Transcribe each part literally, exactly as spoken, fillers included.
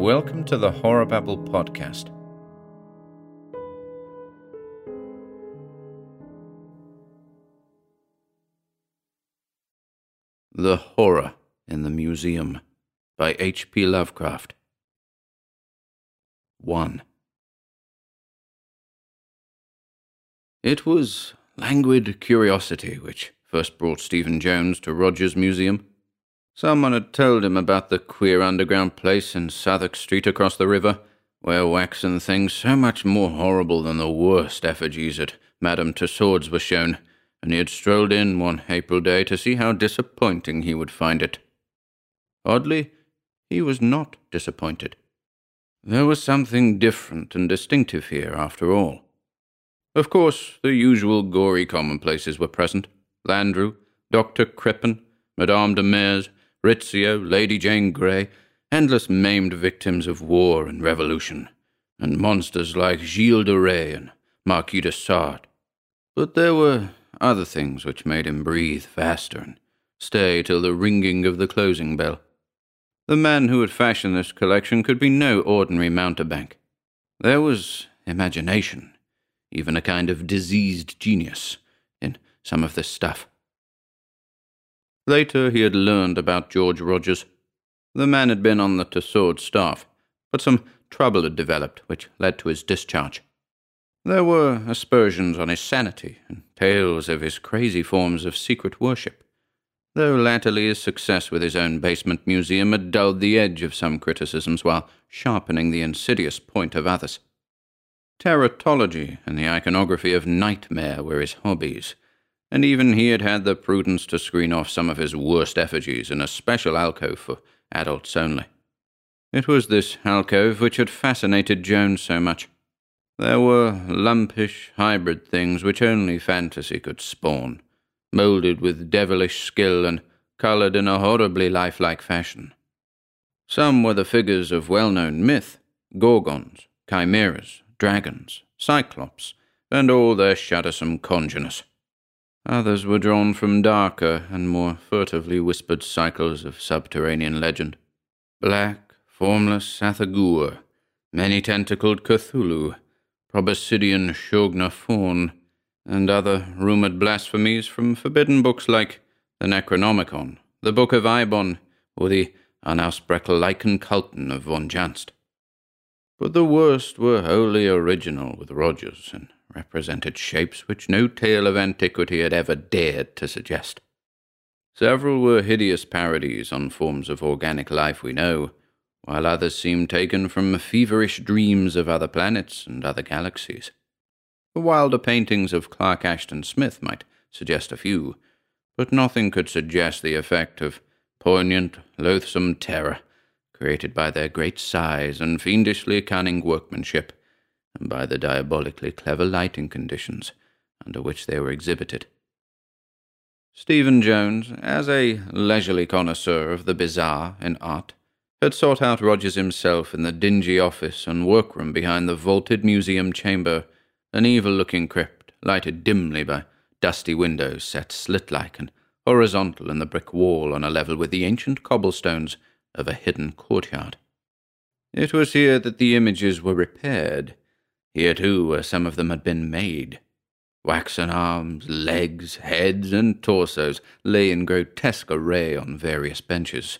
Welcome to the Horrorbabble podcast. The Horror in the Museum by H. P. Lovecraft. One. It was languid curiosity which first brought Stephen Jones to Rogers Museum. Someone had told him about the queer underground place in Southwark Street across the river, where waxen things so much more horrible than the worst effigies at Madame Tussaud's were shown, and he had strolled in one April day to see how disappointing he would find it. Oddly, he was not disappointed. There was something different and distinctive here, after all. Of course, the usual gory commonplaces were present. Landru, Doctor Crippen, Madame de Meres, Rizzio, Lady Jane Grey, endless maimed victims of war and revolution, and monsters like Gilles de Rais and Marquis de Sade. But there were other things which made him breathe faster and stay till the ringing of the closing bell. The man who had fashioned this collection could be no ordinary mountebank. There was imagination, even a kind of diseased genius, in some of this stuff. Later he had learned about George Rogers. The man had been on the Tussaud's staff, but some trouble had developed which led to his discharge. There were aspersions on his sanity and tales of his crazy forms of secret worship, though latterly his success with his own basement museum had dulled the edge of some criticisms while sharpening the insidious point of others. Teratology and the iconography of nightmare were his hobbies, and even he had had the prudence to screen off some of his worst effigies in a special alcove for adults only. It was this alcove which had fascinated Joan so much. There were lumpish, hybrid things which only fantasy could spawn, moulded with devilish skill and coloured in a horribly lifelike fashion. Some were the figures of well-known myth, gorgons, chimeras, dragons, cyclops, and all their shuddersome congeners. Others were drawn from darker and more furtively whispered cycles of subterranean legend. Black, formless Athagur, many-tentacled Cthulhu, proboscidean Shogna Faun, and other rumoured blasphemies from forbidden books like the Necronomicon, the Book of Ibon, or the Unausbrechelichen Kulten of von Janst. But the worst were wholly original with Rogers, and represented shapes which no tale of antiquity had ever dared to suggest. Several were hideous parodies on forms of organic life we know, while others seemed taken from feverish dreams of other planets and other galaxies. The wilder paintings of Clark Ashton Smith might suggest a few, but nothing could suggest the effect of poignant, loathsome terror created by their great size and fiendishly cunning workmanship, and by the diabolically clever lighting conditions under which they were exhibited. Stephen Jones, as a leisurely connoisseur of the bizarre in art, had sought out Rogers himself in the dingy office and workroom behind the vaulted museum chamber, an evil-looking crypt lighted dimly by dusty windows set slit-like and horizontal in the brick wall on a level with the ancient cobblestones of a hidden courtyard. It was here that the images were repaired, here, too, where some of them had been made. Waxen arms, legs, heads, and torsos lay in grotesque array on various benches,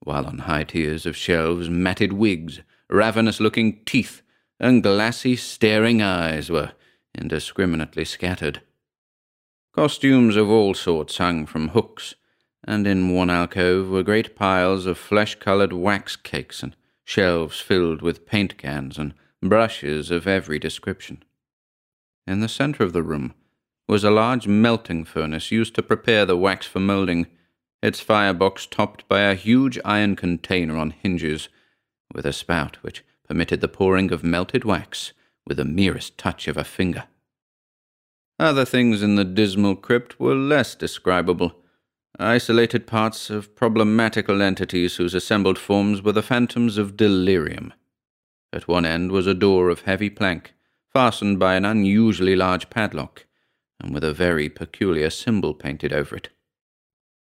while on high tiers of shelves matted wigs, ravenous-looking teeth, and glassy, staring eyes were indiscriminately scattered. Costumes of all sorts hung from hooks, and in one alcove were great piles of flesh-coloured wax cakes and shelves filled with paint cans and brushes of every description. In the centre of the room was a large melting furnace used to prepare the wax for moulding, its firebox topped by a huge iron container on hinges, with a spout which permitted the pouring of melted wax with the merest touch of a finger. Other things in the dismal crypt were less describable, isolated parts of problematical entities whose assembled forms were the phantoms of delirium. At one end was a door of heavy plank, fastened by an unusually large padlock, and with a very peculiar symbol painted over it.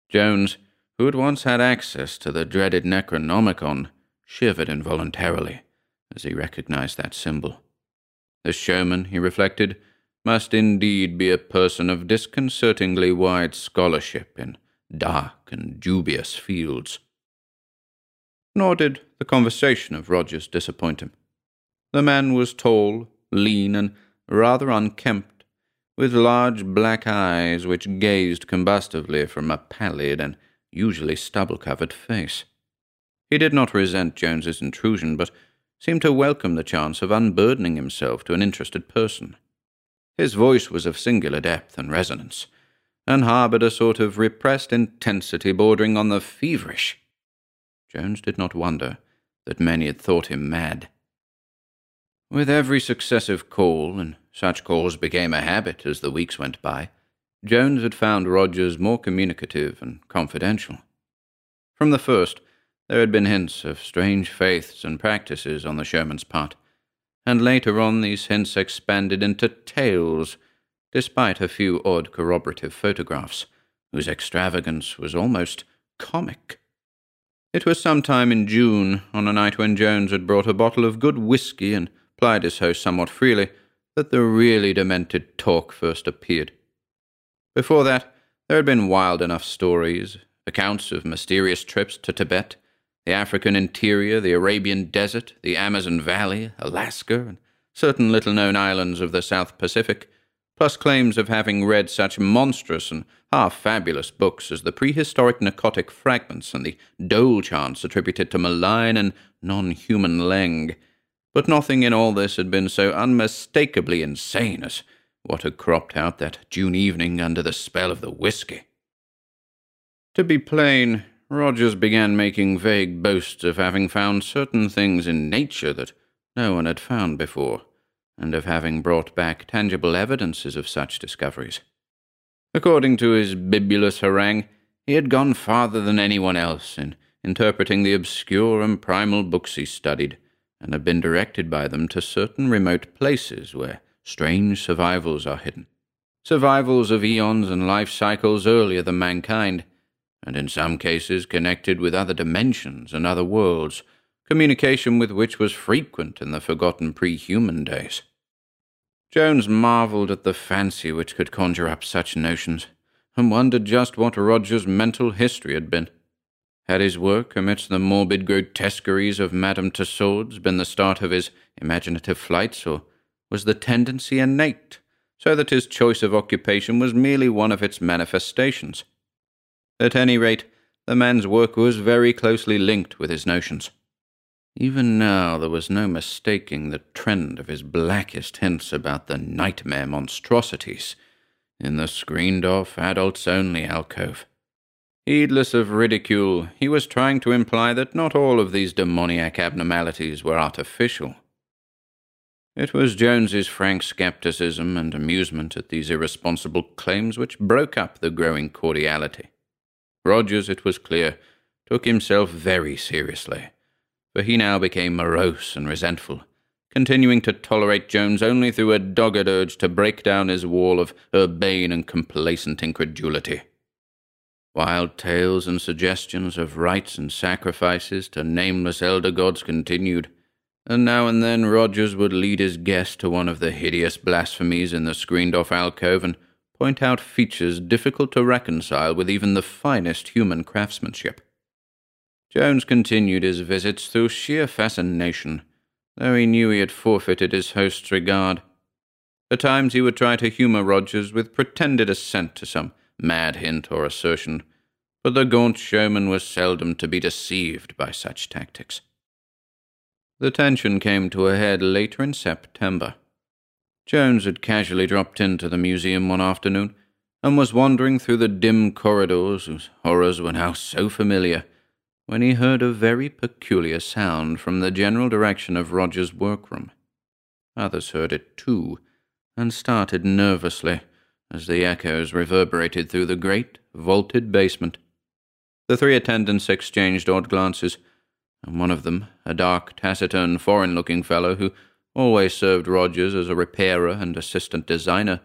Jones, who had once had access to the dreaded Necronomicon, shivered involuntarily as he recognized that symbol. This showman, he reflected, must indeed be a person of disconcertingly wide scholarship in dark and dubious fields. Nor did the conversation of Rogers disappoint him. The man was tall, lean, and rather unkempt, with large black eyes which gazed combustively from a pallid and usually stubble-covered face. He did not resent Jones's intrusion, but seemed to welcome the chance of unburdening himself to an interested person. His voice was of singular depth and resonance, and harboured a sort of repressed intensity bordering on the feverish. Jones did not wonder that many had thought him mad. With every successive call, and such calls became a habit as the weeks went by, Jones had found Rogers more communicative and confidential. From the first, there had been hints of strange faiths and practices on the showman's part, and later on these hints expanded into tales, despite a few odd corroborative photographs, whose extravagance was almost comic. It was sometime in June, on a night when Jones had brought a bottle of good whisky and plied his host somewhat freely, that the really demented talk first appeared. Before that, there had been wild enough stories, accounts of mysterious trips to Tibet, the African interior, the Arabian desert, the Amazon Valley, Alaska, and certain little-known islands of the South Pacific, plus claims of having read such monstrous and half-fabulous books as the prehistoric narcotic fragments and the dole chants attributed to malign and non-human Leng. But nothing in all this had been so unmistakably insane as what had cropped out that June evening under the spell of the whisky. To be plain, Rogers began making vague boasts of having found certain things in nature that no one had found before, and of having brought back tangible evidences of such discoveries. According to his bibulous harangue, he had gone farther than anyone else in interpreting the obscure and primal books he studied, and had been directed by them to certain remote places where strange survivals are hidden, survivals of eons and life cycles earlier than mankind, and in some cases connected with other dimensions and other worlds, communication with which was frequent in the forgotten pre-human days. Jones marvelled at the fancy which could conjure up such notions, and wondered just what Rogers' mental history had been. Had his work, amidst the morbid grotesqueries of Madame Tussaud's, been the start of his imaginative flights, or was the tendency innate, so that his choice of occupation was merely one of its manifestations? At any rate, the man's work was very closely linked with his notions. Even now there was no mistaking the trend of his blackest hints about the nightmare monstrosities in the screened-off, adults-only alcove. Heedless of ridicule, he was trying to imply that not all of these demoniac abnormalities were artificial. It was Jones's frank scepticism and amusement at these irresponsible claims which broke up the growing cordiality. Rogers, it was clear, took himself very seriously, for he now became morose and resentful, continuing to tolerate Jones only through a dogged urge to break down his wall of urbane and complacent incredulity. Wild tales and suggestions of rites and sacrifices to nameless elder gods continued, and now and then Rogers would lead his guest to one of the hideous blasphemies in the screened-off alcove and point out features difficult to reconcile with even the finest human craftsmanship. Jones continued his visits through sheer fascination, though he knew he had forfeited his host's regard. At times he would try to humour Rogers with pretended assent to some mad hint or assertion, but the gaunt showman was seldom to be deceived by such tactics. The tension came to a head later in September. Jones had casually dropped into the museum one afternoon, and was wandering through the dim corridors whose horrors were now so familiar, when he heard a very peculiar sound from the general direction of Roger's workroom. Others heard it too, and started nervously as the echoes reverberated through the great, vaulted basement. The three attendants exchanged odd glances, and one of them, a dark, taciturn, foreign-looking fellow who always served Rogers as a repairer and assistant designer,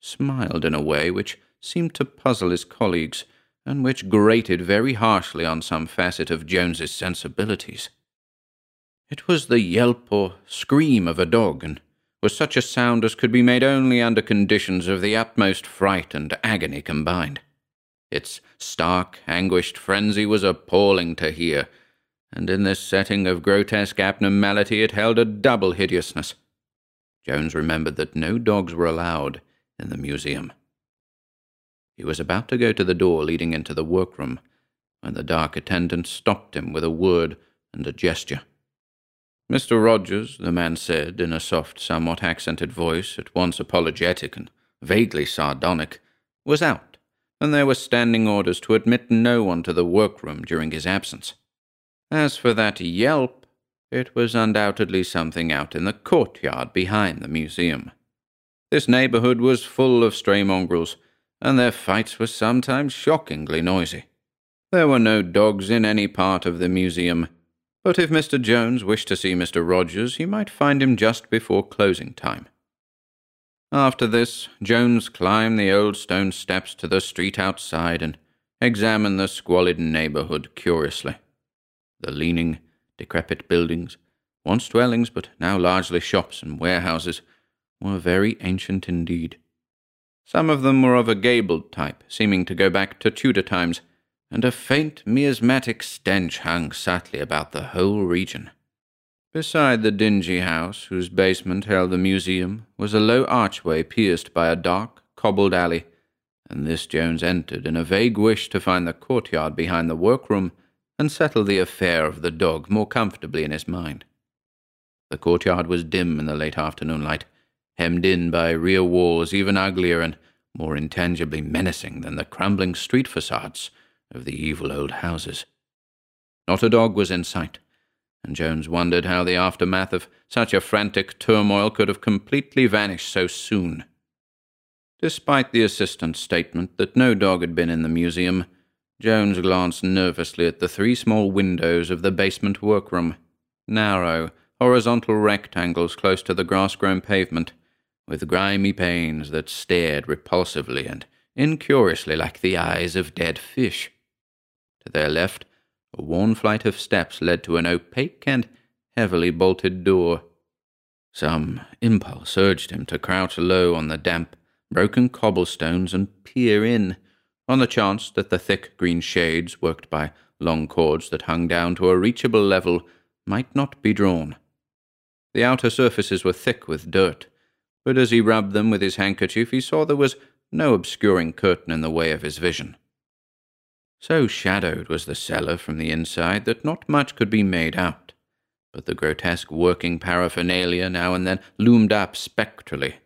smiled in a way which seemed to puzzle his colleagues, and which grated very harshly on some facet of Jones's sensibilities. It was the yelp or scream of a dog, and was such a sound as could be made only under conditions of the utmost fright and agony combined. Its stark, anguished frenzy was appalling to hear, and in this setting of grotesque abnormality it held a double hideousness. Jones remembered that no dogs were allowed in the museum. He was about to go to the door leading into the workroom, when the dark attendant stopped him with a word and a gesture. "Mister Rogers," the man said, in a soft, somewhat accented voice, at once apologetic and vaguely sardonic, was out, and there were standing orders to admit no one to the workroom during his absence. As for that yelp, it was undoubtedly something out in the courtyard behind the museum. This neighbourhood was full of stray mongrels, and their fights were sometimes shockingly noisy. There were no dogs in any part of the museum, but if Mister Jones wished to see Mister Rogers, he might find him just before closing time. After this, Jones climbed the old stone steps to the street outside and examined the squalid neighbourhood curiously. The leaning, decrepit buildings, once dwellings but now largely shops and warehouses, were very ancient indeed. Some of them were of a gabled type, seeming to go back to Tudor times, and a faint miasmatic stench hung subtly about the whole region. Beside the dingy house, whose basement held the museum, was a low archway pierced by a dark, cobbled alley, and this Jones entered in a vague wish to find the courtyard behind the workroom and settle the affair of the dog more comfortably in his mind. The courtyard was dim in the late afternoon light, hemmed in by rear walls even uglier and more intangibly menacing than the crumbling street facades of the evil old houses. Not a dog was in sight, and Jones wondered how the aftermath of such a frantic turmoil could have completely vanished so soon. Despite the assistant's statement that no dog had been in the museum, Jones glanced nervously at the three small windows of the basement workroom, narrow, horizontal rectangles close to the grass-grown pavement, with grimy panes that stared repulsively and incuriously like the eyes of dead fish. To their left, a worn flight of steps led to an opaque and heavily bolted door. Some impulse urged him to crouch low on the damp, broken cobblestones and peer in, on the chance that the thick green shades, worked by long cords that hung down to a reachable level, might not be drawn. The outer surfaces were thick with dirt, but as he rubbed them with his handkerchief he saw there was no obscuring curtain in the way of his vision. So shadowed was the cellar from the inside that not much could be made out, but the grotesque working paraphernalia now and then loomed up spectrally,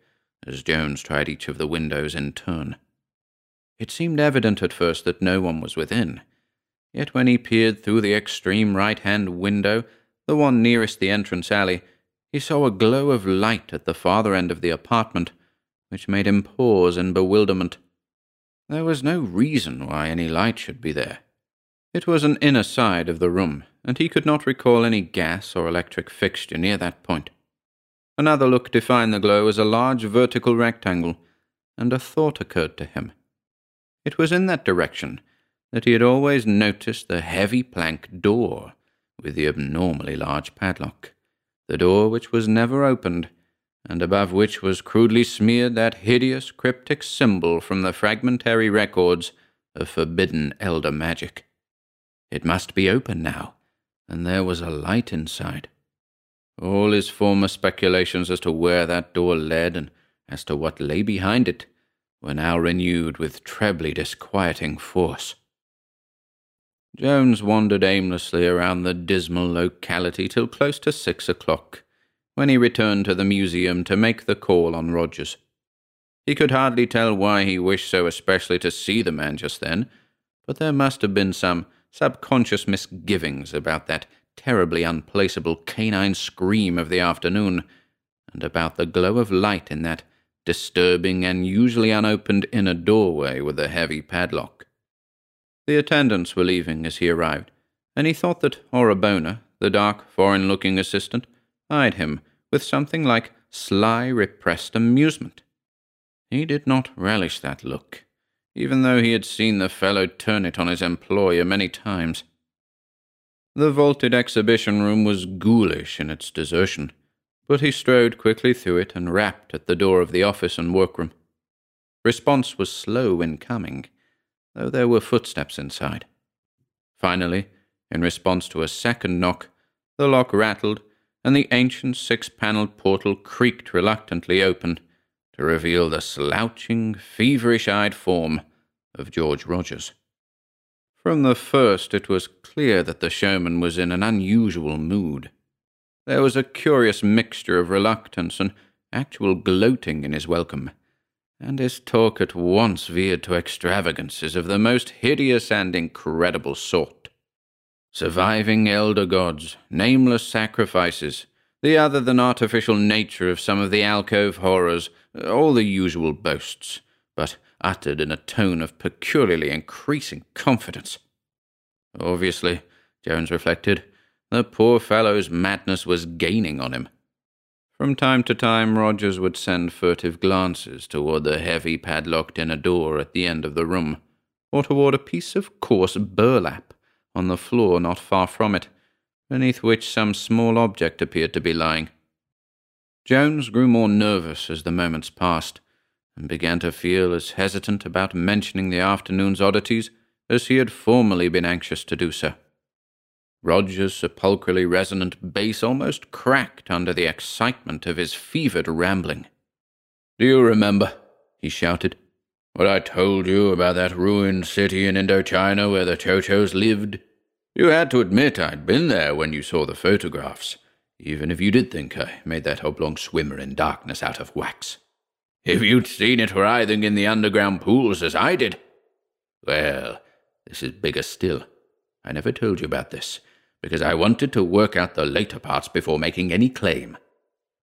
as Jones tried each of the windows in turn. It seemed evident at first that no one was within, yet when he peered through the extreme right-hand window, the one nearest the entrance alley, he saw a glow of light at the farther end of the apartment, which made him pause in bewilderment. There was no reason why any light should be there. It was an inner side of the room, and he could not recall any gas or electric fixture near that point. Another look defined the glow as a large vertical rectangle, and a thought occurred to him. It was in that direction that he had always noticed the heavy plank door with the abnormally large padlock, the door which was never opened, and above which was crudely smeared that hideous cryptic symbol from the fragmentary records of forbidden elder magic. It must be open now, and there was a light inside. All his former speculations as to where that door led and as to what lay behind it were now renewed with trebly disquieting force. Jones wandered aimlessly around the dismal locality till close to six o'clock, when he returned to the museum to make the call on Rogers. He could hardly tell why he wished so especially to see the man just then, but there must have been some subconscious misgivings about that terribly unplaceable canine scream of the afternoon, and about the glow of light in that disturbing and usually unopened inner doorway with a heavy padlock. The attendants were leaving as he arrived, and he thought that Orabona, the dark, foreign-looking assistant, eyed him with something like sly, repressed amusement. He did not relish that look, even though he had seen the fellow turn it on his employer many times. The vaulted exhibition room was ghoulish in its desertion, but he strode quickly through it and rapped at the door of the office and workroom. Response was slow in coming, though there were footsteps inside. Finally, in response to a second knock, the lock rattled, and the ancient six-panelled portal creaked reluctantly open to reveal the slouching, feverish-eyed form of George Rogers. From the first, it was clear that the showman was in an unusual mood. There was a curious mixture of reluctance and actual gloating in his welcome, and his talk at once veered to extravagances of the most hideous and incredible sort. Surviving elder gods, nameless sacrifices, the other-than-artificial nature of some of the alcove horrors, all the usual boasts, but uttered in a tone of peculiarly increasing confidence. Obviously, Jones reflected, the poor fellow's madness was gaining on him. From time to time Rogers would send furtive glances toward the heavy padlocked inner door at the end of the room, or toward a piece of coarse burlap on the floor not far from it, beneath which some small object appeared to be lying. Jones grew more nervous as the moments passed, and began to feel as hesitant about mentioning the afternoon's oddities as he had formerly been anxious to do so. Roger's sepulchrally resonant bass almost cracked under the excitement of his fevered rambling. "Do you remember," he shouted, "what I told you about that ruined city in Indochina where the Chochos lived? You had to admit I'd been there when you saw the photographs, even if you did think I made that oblong swimmer in darkness out of wax. If you'd seen it writhing in the underground pools as I did. Well, this is bigger still. I never told you about this, because I wanted to work out the later parts before making any claim.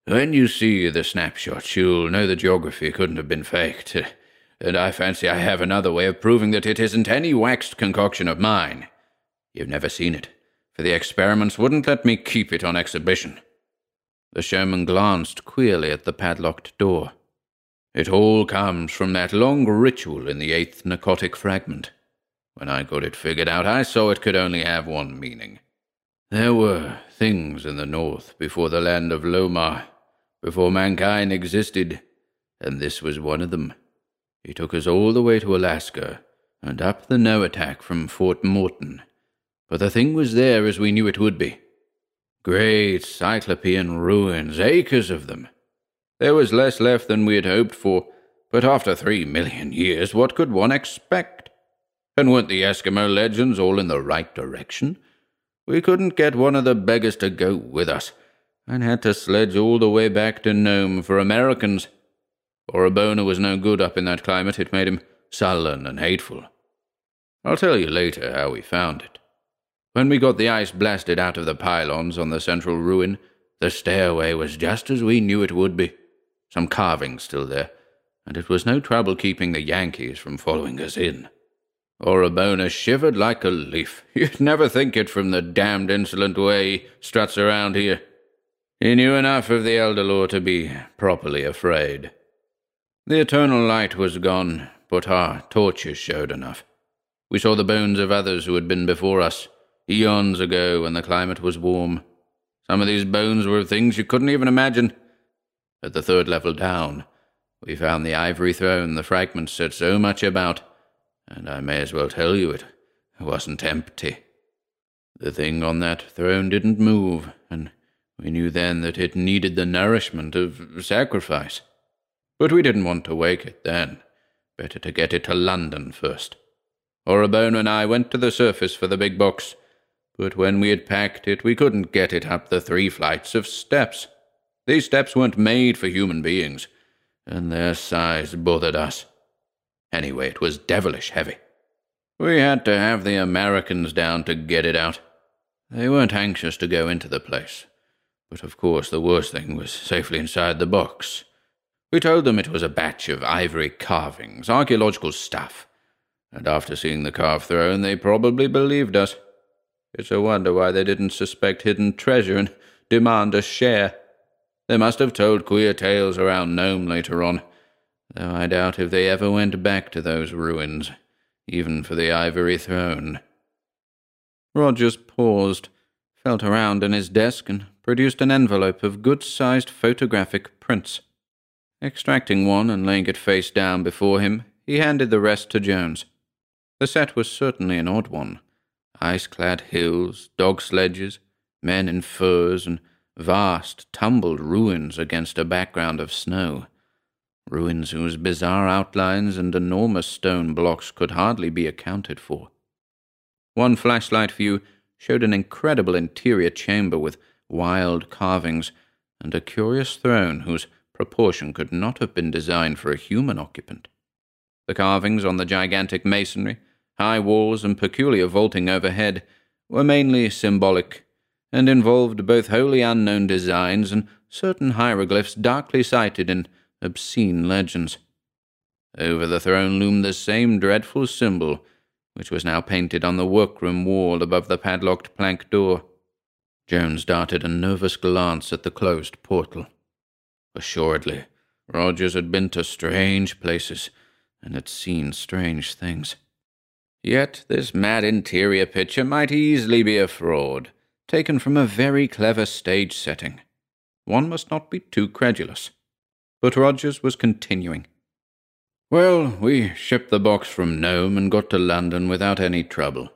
When you see the snapshots, you'll know the geography couldn't have been faked. And I fancy I have another way of proving that it isn't any waxed concoction of mine. You've never seen it, for the experiments wouldn't let me keep it on exhibition." The showman glanced queerly at the padlocked door. "It all comes from that long ritual in the eighth narcotic fragment. When I got it figured out, I saw it could only have one meaning. There were things in the north before the land of Lomar, before mankind existed, and this was one of them. He took us all the way to Alaska, and up the Noatak from Fort Morton. But the thing was there as we knew it would be. Great Cyclopean ruins, acres of them. There was less left than we had hoped for, but after three million years, what could one expect? And weren't the Eskimo legends all in the right direction? We couldn't get one of the beggars to go with us, and had to sledge all the way back to Nome for Americans. Orabona was no good up in that climate. It made him sullen and hateful. I'll tell you later how we found it. When we got the ice blasted out of the pylons on the central ruin, the stairway was just as we knew it would be. Some carvings still there, and it was no trouble keeping the Yankees from following us in. Orabona shivered like a leaf. You'd never think it from the damned insolent way he struts around here. He knew enough of the Elder Law to be properly afraid. The eternal light was gone, but our torches showed enough. We saw the bones of others who had been before us, eons ago when the climate was warm. Some of these bones were of things you couldn't even imagine. At the third level down, we found the ivory throne the fragments said so much about, and I may as well tell you it wasn't empty. The thing on that throne didn't move, and we knew then that it needed the nourishment of sacrifice. But we didn't want to wake it then. Better to get it to London first. Orabona and I went to the surface for the big box, but when we had packed it, we couldn't get it up the three flights of steps. These steps weren't made for human beings, and their size bothered us. Anyway, it was devilish heavy. We had to have the Americans down to get it out. They weren't anxious to go into the place, but of course the worst thing was safely inside the box. We told them it was a batch of ivory carvings, archaeological stuff, and after seeing the carved throne, they probably believed us. It's a wonder why they didn't suspect hidden treasure and demand a share. They must have told queer tales around Nome later on, though I doubt if they ever went back to those ruins, even for the ivory throne." Rogers paused, felt around in his desk and produced an envelope of good-sized photographic prints. Extracting one and laying it face down before him, he handed the rest to Jones. The set was certainly an odd one. Ice-clad hills, dog sledges, men in furs, and vast, tumbled ruins against a background of snow. Ruins whose bizarre outlines and enormous stone blocks could hardly be accounted for. One flashlight view showed an incredible interior chamber with wild carvings and a curious throne whose proportion could not have been designed for a human occupant. The carvings on the gigantic masonry, high walls, and peculiar vaulting overhead were mainly symbolic and involved both wholly unknown designs and certain hieroglyphs darkly cited in obscene legends. Over the throne loomed the same dreadful symbol, which was now painted on the workroom wall above the padlocked plank door. Jones darted a nervous glance at the closed portal. Assuredly, Rogers had been to strange places and had seen strange things. Yet this mad interior picture might easily be a fraud, taken from a very clever stage setting. One must not be too credulous. But Rogers was continuing. Well, we shipped the box from Nome and got to London without any trouble.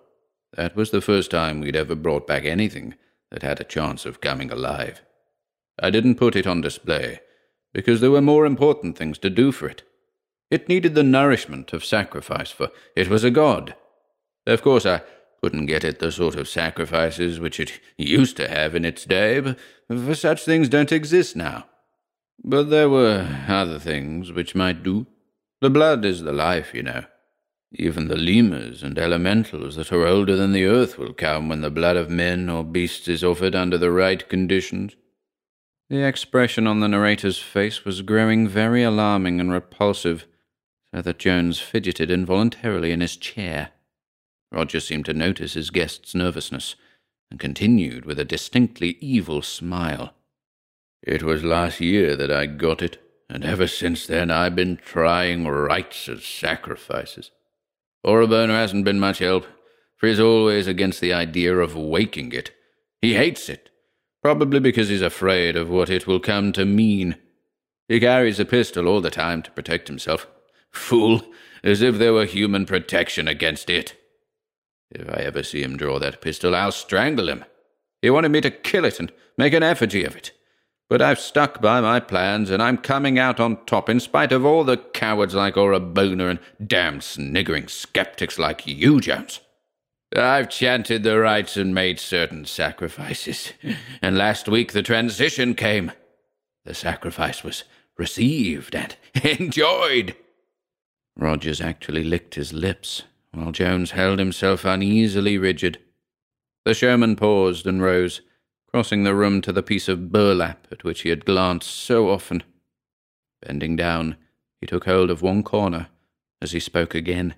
That was the first time we'd ever brought back anything that had a chance of coming alive. I didn't put it on display, because there were more important things to do for it. It needed the nourishment of sacrifice, for it was a god. Of course, I couldn't get it the sort of sacrifices which it used to have in its day, but for such things don't exist now. But there were other things which might do. The blood is the life, you know. Even the lemurs and elementals that are older than the earth will come when the blood of men or beasts is offered under the right conditions. The expression on the narrator's face was growing very alarming and repulsive, so that Jones fidgeted involuntarily in his chair. Roger seemed to notice his guest's nervousness, and continued with a distinctly evil smile. It was last year that I got it, and ever since then I've been trying rites as sacrifices. Orabona hasn't been much help, for he's always against the idea of waking it. He hates it, probably because he's afraid of what it will come to mean. He carries a pistol all the time to protect himself. Fool, as if there were human protection against it. If I ever see him draw that pistol, I'll strangle him. He wanted me to kill it and make an effigy of it. But I've stuck by my plans, and I'm coming out on top in spite of all the cowards like Orabona and damned sniggering skeptics like you, Jones. I've chanted the rites and made certain sacrifices, and last week the transition came. The sacrifice was received and enjoyed. Rogers actually licked his lips, while Jones held himself uneasily rigid. The showman paused and rose, crossing the room to the piece of burlap at which he had glanced so often. Bending down, he took hold of one corner as he spoke again.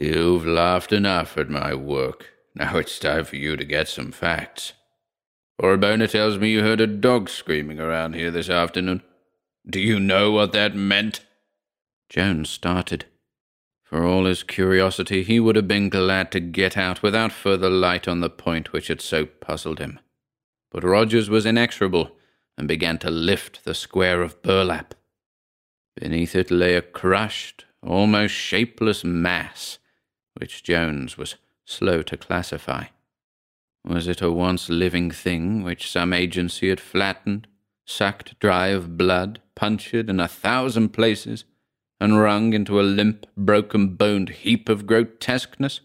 You've laughed enough at my work. Now it's time for you to get some facts. Orabona tells me you heard a dog screaming around here this afternoon. Do you know what that meant? Jones started. For all his curiosity, he would have been glad to get out without further light on the point which had so puzzled him. But Rogers was inexorable, and began to lift the square of burlap. Beneath it lay a crushed, almost shapeless mass, which Jones was slow to classify. Was it a once-living thing which some agency had flattened, sucked dry of blood, punctured in a thousand places, and wrung into a limp, broken-boned heap of grotesqueness?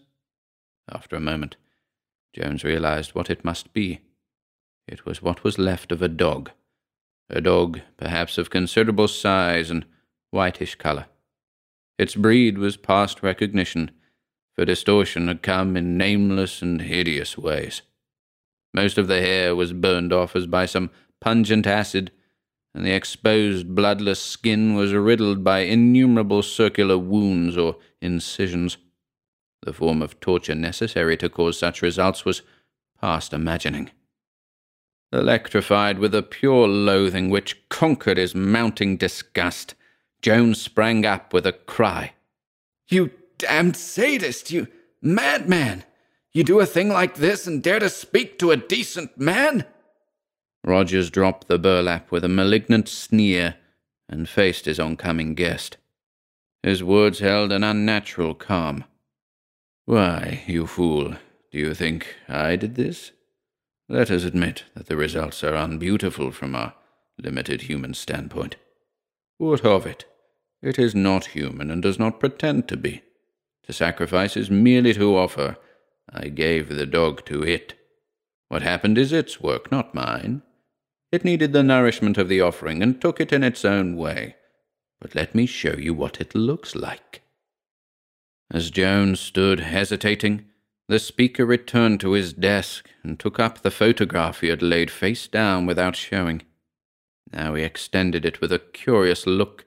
After a moment, Jones realized what it must be. It was what was left of a dog, a dog perhaps of considerable size and whitish colour. Its breed was past recognition, for distortion had come in nameless and hideous ways. Most of the hair was burned off as by some pungent acid, and the exposed bloodless skin was riddled by innumerable circular wounds or incisions. The form of torture necessary to cause such results was past imagining. Electrified with a pure loathing which conquered his mounting disgust, Jones sprang up with a cry. "You damned sadist! You madman! You do a thing like this and dare to speak to a decent man?" Rogers dropped the burlap with a malignant sneer and faced his oncoming guest. His words held an unnatural calm. "Why, you fool, do you think I did this? Let us admit that the results are unbeautiful from our limited human standpoint. What of it? It is not human and does not pretend to be. To sacrifice is merely to offer. I gave the dog to it. What happened is its work, not mine. It needed the nourishment of the offering and took it in its own way. But let me show you what it looks like." As Jones stood hesitating, the speaker returned to his desk and took up the photograph he had laid face down without showing. Now he extended it with a curious look.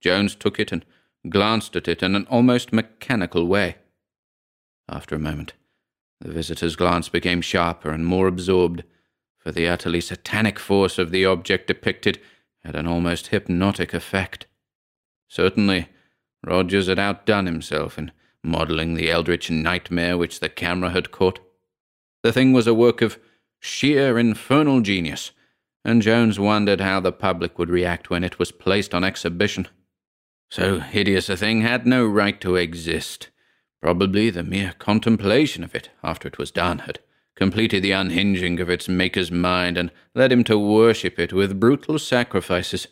Jones took it and glanced at it in an almost mechanical way. After a moment, the visitor's glance became sharper and more absorbed, for the utterly satanic force of the object depicted had an almost hypnotic effect. Certainly, Rogers had outdone himself in modelling the eldritch nightmare which the camera had caught. The thing was a work of sheer infernal genius, and Jones wondered how the public would react when it was placed on exhibition. So hideous a thing had no right to exist. Probably the mere contemplation of it, after it was done, had completed the unhinging of its maker's mind and led him to worship it with brutal sacrifices.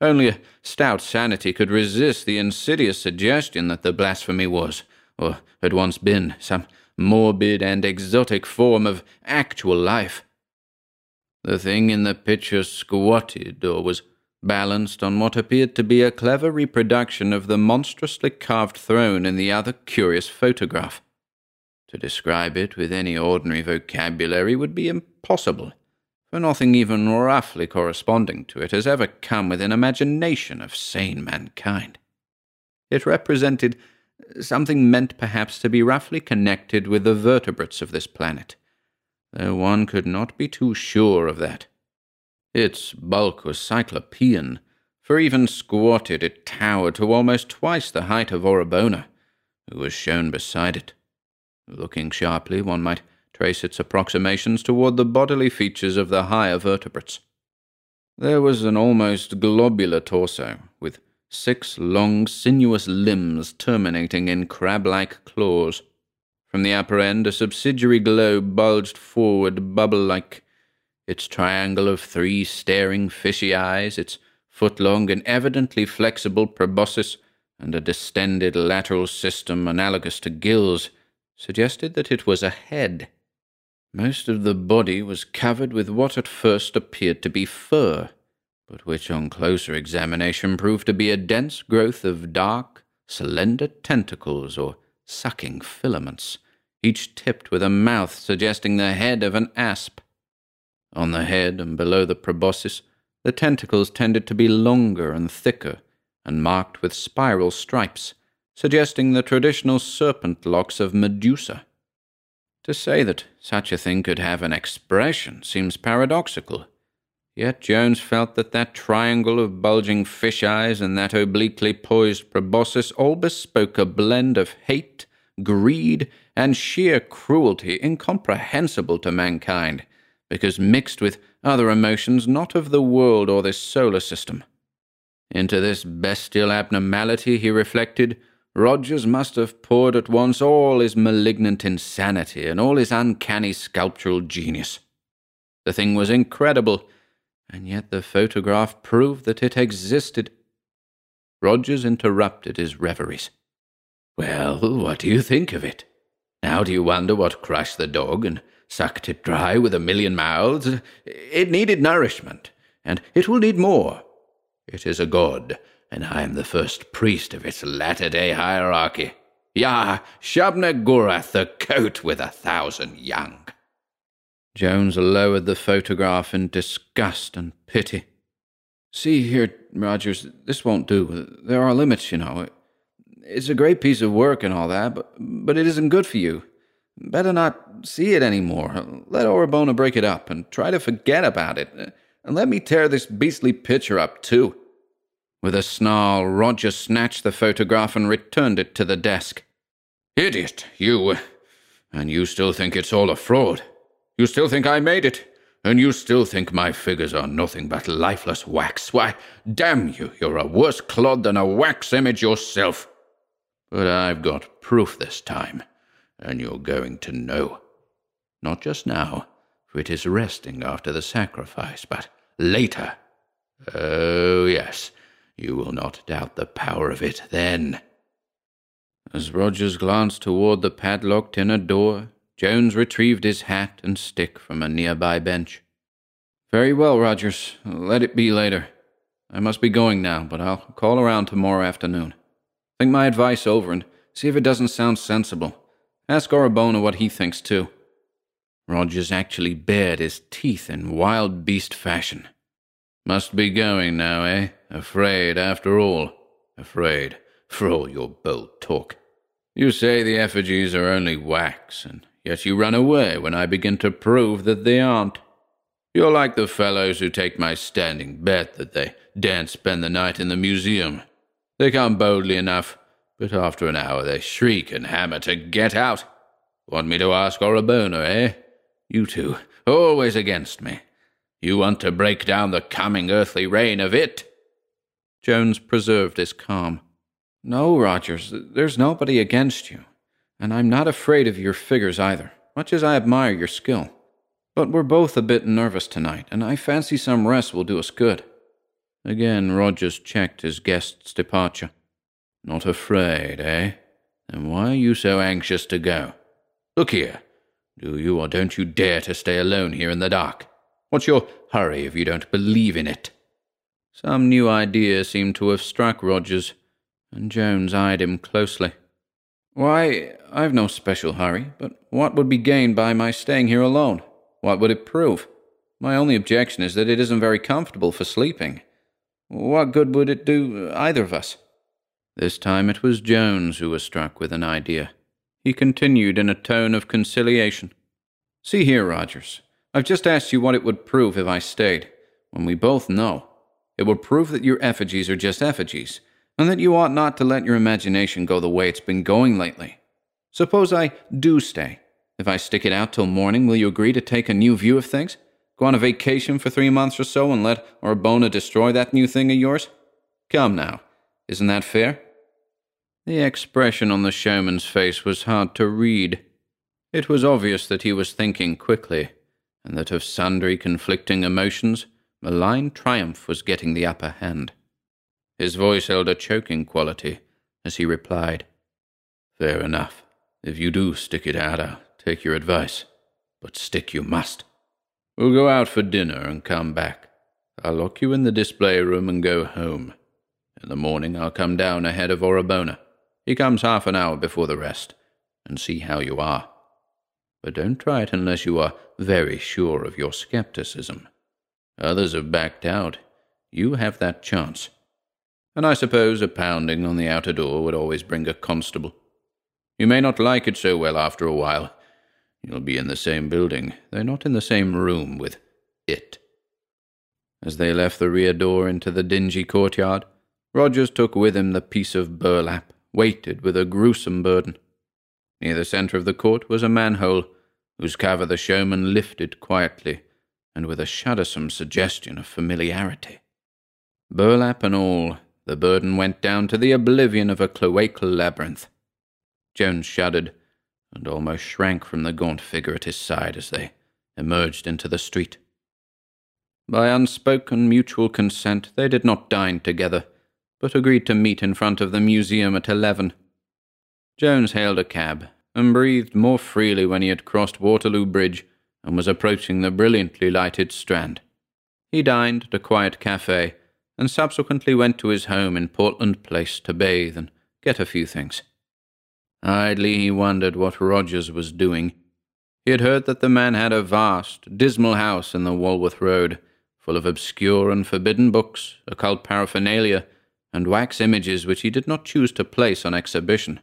Only a stout sanity could resist the insidious suggestion that the blasphemy was, or had once been, some morbid and exotic form of actual life. The thing in the picture squatted, or was balanced on what appeared to be a clever reproduction of the monstrously carved throne in the other curious photograph. To describe it with any ordinary vocabulary would be impossible, for nothing even roughly corresponding to it has ever come within imagination of sane mankind. It represented something meant perhaps to be roughly connected with the vertebrates of this planet, though one could not be too sure of that. Its bulk was cyclopean, for even squatted it towered to almost twice the height of Orabona, who was shown beside it. Looking sharply, one might trace its approximations toward the bodily features of the higher vertebrates. There was an almost globular torso, with six long, sinuous limbs terminating in crab-like claws. From the upper end, a subsidiary globe bulged forward, bubble-like. Its triangle of three staring fishy eyes, its foot-long and evidently flexible proboscis, and a distended lateral system analogous to gills, suggested that it was a head. Most of the body was covered with what at first appeared to be fur, but which on closer examination proved to be a dense growth of dark, slender tentacles or sucking filaments, each tipped with a mouth suggesting the head of an asp. On the head and below the proboscis, the tentacles tended to be longer and thicker, and marked with spiral stripes, suggesting the traditional serpent locks of Medusa. To say that such a thing could have an expression seems paradoxical, yet Jones felt that that triangle of bulging fish eyes and that obliquely poised proboscis all bespoke a blend of hate, greed, and sheer cruelty incomprehensible to mankind, because mixed with other emotions not of the world or this solar system. Into this bestial abnormality, he reflected, Rogers must have poured at once all his malignant insanity and all his uncanny sculptural genius. The thing was incredible, and yet the photograph proved that it existed. Rogers interrupted his reveries. "Well, what do you think of it? Now do you wonder what crushed the dog and sucked it dry with a million mouths? It needed nourishment, and it will need more. It is a god, and I am the first priest of its latter-day hierarchy. Yah, Shogna Gurath, the coat with a thousand young." Jones lowered the photograph in disgust and pity. "See here, Rogers, this won't do. There are limits, you know. It's a great piece of work and all that, but, but it isn't good for you. Better not see it anymore. Let Orabona break it up and try to forget about it. And let me tear this beastly picture up, too." With a snarl, Roger snatched the photograph and returned it to the desk. "Idiot, you... And you still think it's all a fraud? You still think I made it? And you still think my figures are nothing but lifeless wax? Why, damn you, you're a worse clod than a wax image yourself. But I've got proof this time, and you're going to know. Not just now, for it is resting after the sacrifice, but later. Oh, yes, you will not doubt the power of it then. As Rogers glanced toward the padlocked inner door, Jones retrieved his hat and stick from a nearby bench. "Very well, Rogers. Let it be later. I must be going now, but I'll call around tomorrow afternoon. Think my advice over and see if it doesn't sound sensible. Ask Orabona what he thinks, too." Rogers actually bared his teeth in wild beast fashion. "Must be going now, eh? Afraid, after all. Afraid, for all your bold talk. You say the effigies are only wax, and yet you run away when I begin to prove that they aren't. You're like the fellows who take my standing bet that they daren't spend the night in the museum. They come boldly enough, but after an hour they shriek and hammer to get out. Want me to ask Orabona, eh? You two, always against me. You want to break down the coming earthly reign of it?" Jones preserved his calm. "No, Rogers, there's nobody against you. And I'm not afraid of your figures either, much as I admire your skill. But we're both a bit nervous tonight, and I fancy some rest will do us good." Again Rogers checked his guest's departure. "Not afraid, eh? Then why are you so anxious to go? Look here, do you or don't you dare to stay alone here in the dark? What's your hurry if you don't believe in it?" Some new idea seemed to have struck Rogers, and Jones eyed him closely. "Why, I've no special hurry, but what would be gained by my staying here alone? What would it prove? My only objection is that it isn't very comfortable for sleeping. What good would it do either of us?" This time it was Jones who was struck with an idea. He continued in a tone of conciliation. "See here, Rogers, I've just asked you what it would prove if I stayed, when we both know. It will prove that your effigies are just effigies, and that you ought not to let your imagination go the way it's been going lately. Suppose I do stay. If I stick it out till morning, will you agree to take a new view of things? Go on a vacation for three months or so and let Orabona destroy that new thing of yours? Come now, isn't that fair?" The expression on the showman's face was hard to read. It was obvious that he was thinking quickly, and that of sundry conflicting emotions, malign triumph was getting the upper hand. His voice held a choking quality as he replied, "Fair enough. If you do stick it out, I'll take your advice. But stick you must. We'll go out for dinner and come back. I'll lock you in the display room and go home. In the morning I'll come down ahead of Orabona. He comes half an hour before the rest, and see how you are. But don't try it unless you are very sure of your skepticism. Others have backed out. You have that chance. And I suppose a pounding on the outer door would always bring a constable. You may not like it so well after a while. You'll be in the same building, though not in the same room with it." As they left the rear door into the dingy courtyard, Rogers took with him the piece of burlap, weighted with a gruesome burden. Near the centre of the court was a manhole, whose cover the showman lifted quietly, and with a shuddersome suggestion of familiarity. Burlap and all, the burden went down to the oblivion of a cloacal labyrinth. Jones shuddered, and almost shrank from the gaunt figure at his side as they emerged into the street. By unspoken mutual consent they did not dine together, but agreed to meet in front of the museum at eleven. Jones hailed a cab, and breathed more freely when he had crossed Waterloo Bridge and was approaching the brilliantly lighted Strand. He dined at a quiet cafe, and subsequently went to his home in Portland Place to bathe and get a few things. Idly he wondered what Rogers was doing. He had heard that the man had a vast, dismal house in the Walworth Road, full of obscure and forbidden books, occult paraphernalia, and wax images which he did not choose to place on exhibition.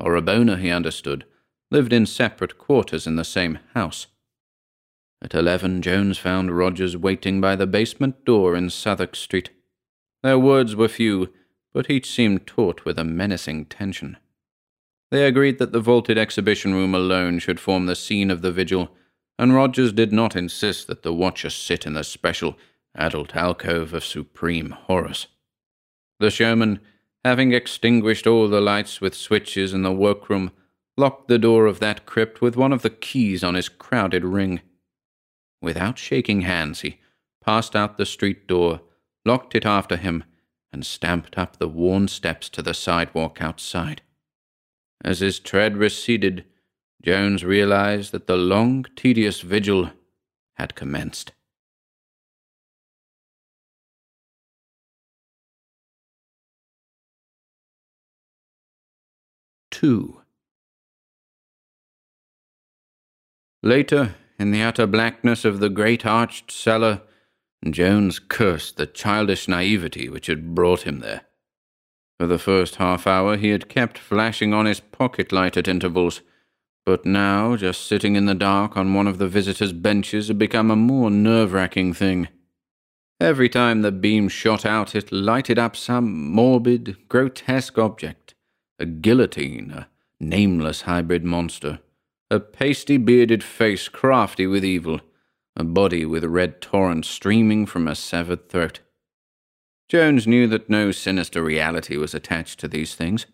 Orabona, he understood, lived in separate quarters in the same house. At eleven, Jones found Rogers waiting by the basement door in Southwark Street. Their words were few, but each seemed taut with a menacing tension. They agreed that the vaulted exhibition room alone should form the scene of the vigil, and Rogers did not insist that the watcher sit in the special adult alcove of supreme horrors. The showman, having extinguished all the lights with switches in the workroom, locked the door of that crypt with one of the keys on his crowded ring. Without shaking hands, he passed out the street door, locked it after him, and stamped up the worn steps to the sidewalk outside. As his tread receded, Jones realized that the long, tedious vigil had commenced. Two. Later, in the utter blackness of the great arched cellar, Jones cursed the childish naivety which had brought him there. For the first half hour he had kept flashing on his pocket light at intervals, but now just sitting in the dark on one of the visitors' benches had become a more nerve-wracking thing. Every time the beam shot out, it lighted up some morbid, grotesque object, a guillotine, a nameless hybrid monster, a pasty-bearded face crafty with evil, a body with red torrents streaming from a severed throat. Jones knew that no sinister reality was attached to these things,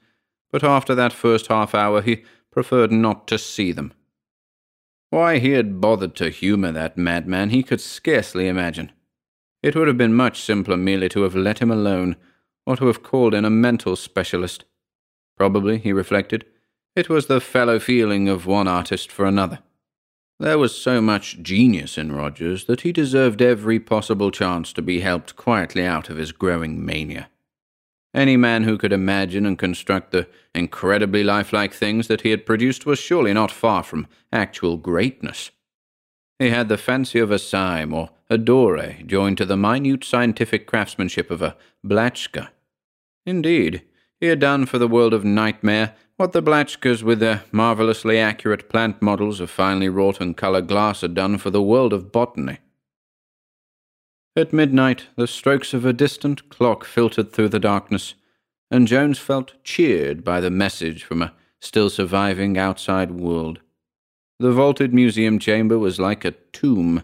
but after that first half hour he preferred not to see them. Why he had bothered to humour that madman he could scarcely imagine. It would have been much simpler merely to have let him alone, or to have called in a mental specialist. Probably, he reflected, it was the fellow feeling of one artist for another. There was so much genius in Rogers that he deserved every possible chance to be helped quietly out of his growing mania. Any man who could imagine and construct the incredibly lifelike things that he had produced was surely not far from actual greatness. He had the fancy of a Syme or a Doré joined to the minute scientific craftsmanship of a Blatchka. Indeed, he had done for the world of nightmare what the Blatchkas with their marvellously accurate plant models of finely wrought and coloured glass had done for the world of botany. At midnight, the strokes of a distant clock filtered through the darkness, and Jones felt cheered by the message from a still-surviving outside world. The vaulted museum chamber was like a tomb,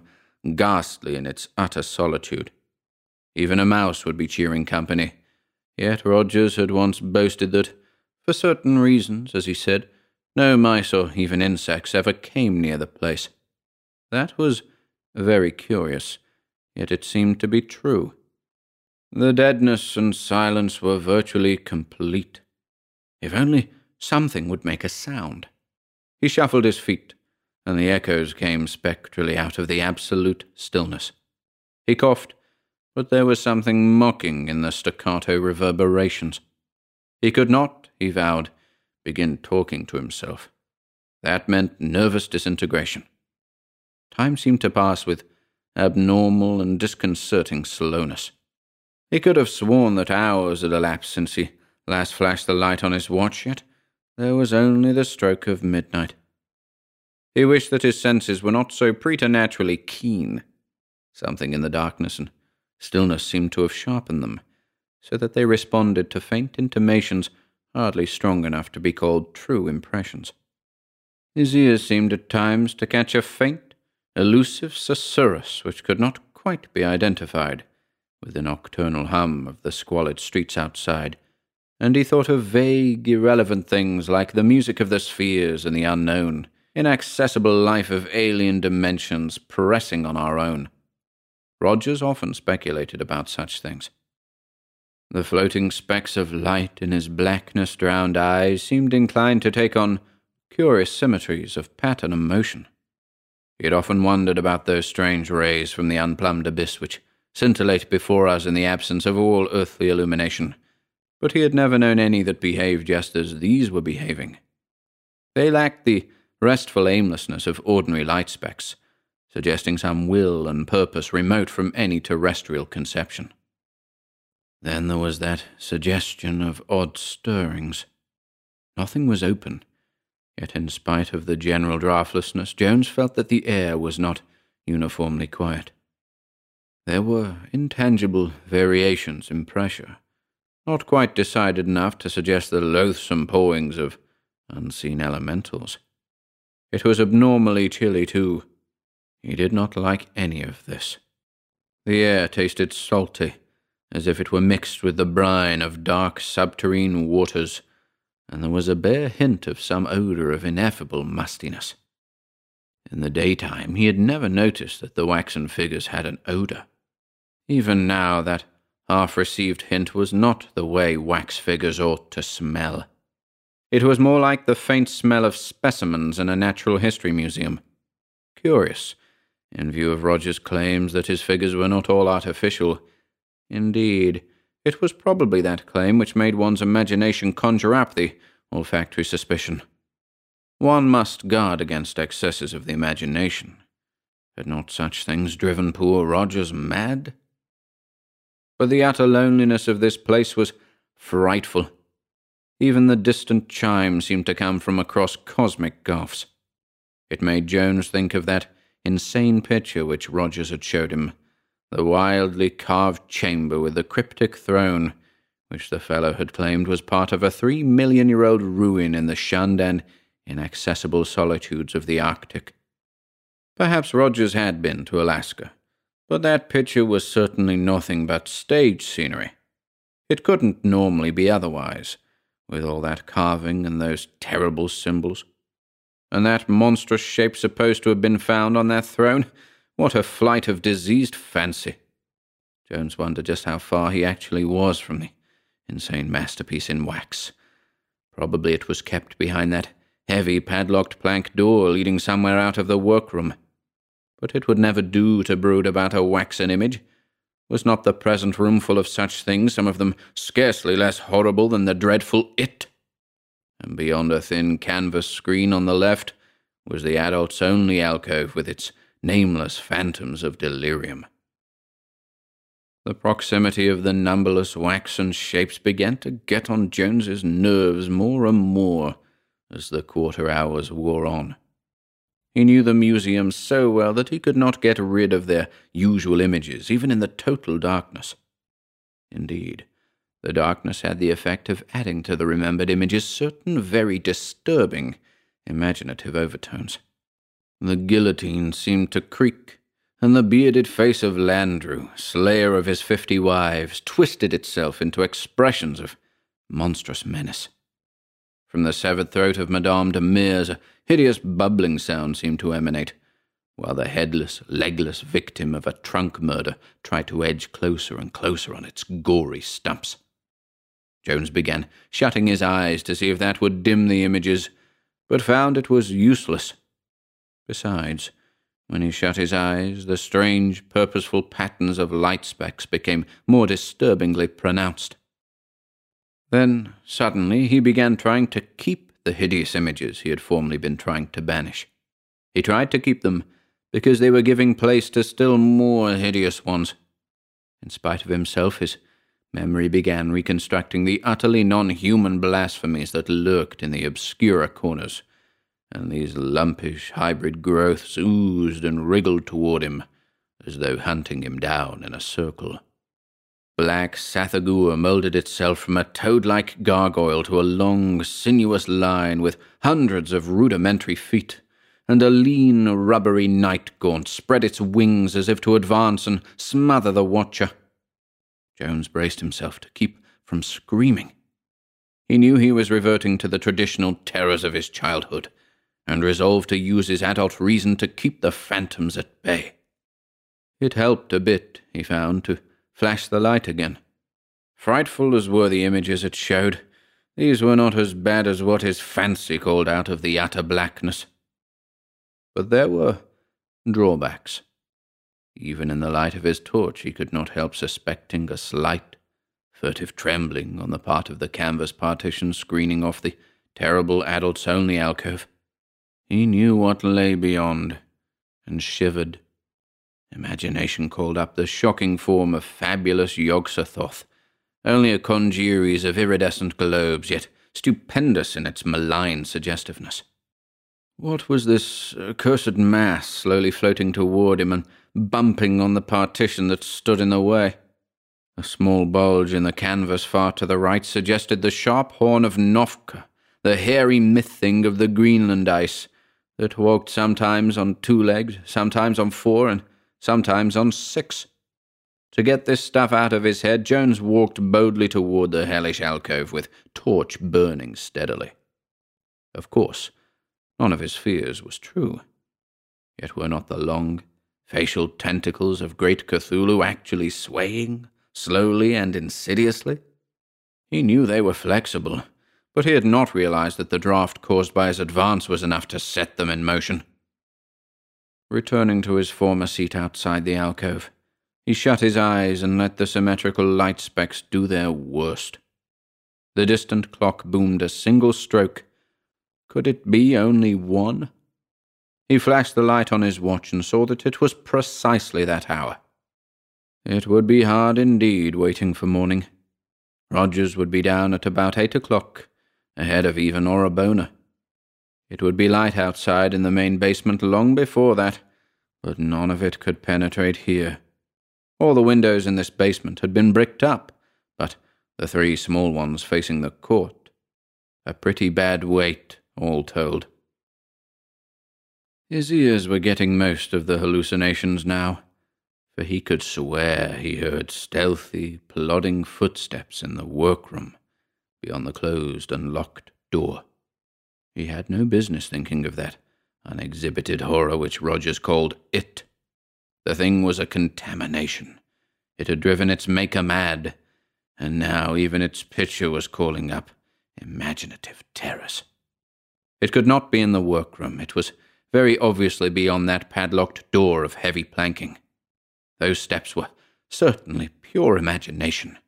ghastly in its utter solitude. Even a mouse would be cheering company, yet Rogers had once boasted that, for certain reasons, as he said, no mice or even insects ever came near the place. That was very curious, yet it seemed to be true. The deadness and silence were virtually complete. If only something would make a sound. He shuffled his feet, and the echoes came spectrally out of the absolute stillness. He coughed, but there was something mocking in the staccato reverberations. He could not, he vowed, begin talking to himself. That meant nervous disintegration. Time seemed to pass with abnormal and disconcerting slowness. He could have sworn that hours had elapsed since he last flashed the light on his watch, yet there was only the stroke of midnight. He wished that his senses were not so preternaturally keen. Something in the darkness and stillness seemed to have sharpened them, so that they responded to faint intimations hardly strong enough to be called true impressions. His ears seemed at times to catch a faint, elusive susurrus which could not quite be identified with the nocturnal hum of the squalid streets outside, and he thought of vague, irrelevant things like the music of the spheres and the unknown, inaccessible life of alien dimensions pressing on our own. Rogers often speculated about such things. The floating specks of light in his blackness-drowned eyes seemed inclined to take on curious symmetries of pattern and motion. He had often wondered about those strange rays from the unplumbed abyss which scintillate before us in the absence of all earthly illumination, but he had never known any that behaved just as these were behaving. They lacked the restful aimlessness of ordinary light specks, suggesting some will and purpose remote from any terrestrial conception. Then there was that suggestion of odd stirrings. Nothing was open, yet in spite of the general draftlessness, Jones felt that the air was not uniformly quiet. There were intangible variations in pressure, not quite decided enough to suggest the loathsome pawings of unseen elementals. It was abnormally chilly, too. He did not like any of this. The air tasted salty, as if it were mixed with the brine of dark subterranean waters, and there was a bare hint of some odour of ineffable mustiness. In the daytime he had never noticed that the waxen figures had an odour. Even now that half-received hint was not the way wax figures ought to smell. It was more like the faint smell of specimens in a natural history museum. Curious, in view of Roger's claims that his figures were not all artificial. Indeed, it was probably that claim which made one's imagination conjure up the olfactory suspicion. One must guard against excesses of the imagination. Had not such things driven poor Rogers mad? But the utter loneliness of this place was frightful. Even the distant chime seemed to come from across cosmic gulfs. It made Jones think of that insane picture which Rogers had showed him, the wildly carved chamber with the cryptic throne, which the fellow had claimed was part of a three-million-year-old ruin in the shunned and inaccessible solitudes of the Arctic. Perhaps Rogers had been to Alaska, but that picture was certainly nothing but stage scenery. It couldn't normally be otherwise, with all that carving and those terrible symbols. And that monstrous shape supposed to have been found on that throne? What a flight of diseased fancy! Jones wondered just how far he actually was from the insane masterpiece in wax. Probably it was kept behind that heavy padlocked plank door leading somewhere out of the workroom. But it would never do to brood about a waxen image. Was not the present room full of such things, some of them scarcely less horrible than the dreadful It? And beyond a thin canvas screen on the left was the adult's only alcove with its nameless phantoms of delirium. The proximity of the numberless waxen shapes began to get on Jones's nerves more and more as the quarter hours wore on. He knew the museum so well that he could not get rid of their usual images, even in the total darkness. Indeed, the darkness had the effect of adding to the remembered images certain very disturbing, imaginative overtones. The guillotine seemed to creak, and the bearded face of Landru, slayer of his fifty wives, twisted itself into expressions of monstrous menace. From the severed throat of Madame de Meres a hideous bubbling sound seemed to emanate, while the headless, legless victim of a trunk murder tried to edge closer and closer on its gory stumps. Jones began shutting his eyes to see if that would dim the images, but found it was useless. Besides, when he shut his eyes, the strange, purposeful patterns of light specks became more disturbingly pronounced. Then, suddenly, he began trying to keep the hideous images he had formerly been trying to banish. He tried to keep them, because they were giving place to still more hideous ones. In spite of himself, his memory began reconstructing the utterly non-human blasphemies that lurked in the obscurer corners, and these lumpish hybrid growths oozed and wriggled toward him, as though hunting him down in a circle. Black Athagur moulded itself from a toad-like gargoyle to a long, sinuous line with hundreds of rudimentary feet, and a lean, rubbery night-gaunt spread its wings as if to advance and smother the watcher. Jones braced himself to keep from screaming. He knew he was reverting to the traditional terrors of his childhood, and resolved to use his adult reason to keep the phantoms at bay. It helped a bit, he found, to flash the light again. Frightful as were the images it showed, these were not as bad as what his fancy called out of the utter blackness. But there were drawbacks. Even in the light of his torch he could not help suspecting a slight, furtive trembling on the part of the canvas partition screening off the terrible adults-only alcove. He knew what lay beyond, and shivered. Imagination called up the shocking form of fabulous Yog-Sothoth, only a congeries of iridescent globes, yet stupendous in its malign suggestiveness. What was this accursed mass slowly floating toward him and bumping on the partition that stood in the way? A small bulge in the canvas far to the right suggested the sharp horn of Nofka, the hairy myth-thing of the Greenland ice, that walked sometimes on two legs, sometimes on four, and sometimes on six. To get this stuff out of his head, Jones walked boldly toward the hellish alcove with torch burning steadily. Of course, none of his fears was true. Yet were not the long, facial tentacles of great Cthulhu actually swaying, slowly and insidiously? He knew they were flexible, but he had not realized that the draft caused by his advance was enough to set them in motion. Returning to his former seat outside the alcove, he shut his eyes and let the symmetrical light specks do their worst. The distant clock boomed a single stroke. Could it be only one? He flashed the light on his watch and saw that it was precisely that hour. It would be hard indeed waiting for morning. Rogers would be down at about eight o'clock, ahead of even Orabona. It would be light outside in the main basement long before that, but none of it could penetrate here. All the windows in this basement had been bricked up, but the three small ones facing the court. A pretty bad wait, all told. His ears were getting most of the hallucinations now, for he could swear he heard stealthy, plodding footsteps in the workroom, beyond the closed and locked door. He had no business thinking of that unexhibited horror which Rogers called it. The thing was a contamination. It had driven its maker mad, and now even its picture was calling up imaginative terrors. It could not be in the workroom. It was very obviously beyond that padlocked door of heavy planking. Those steps were certainly pure imagination.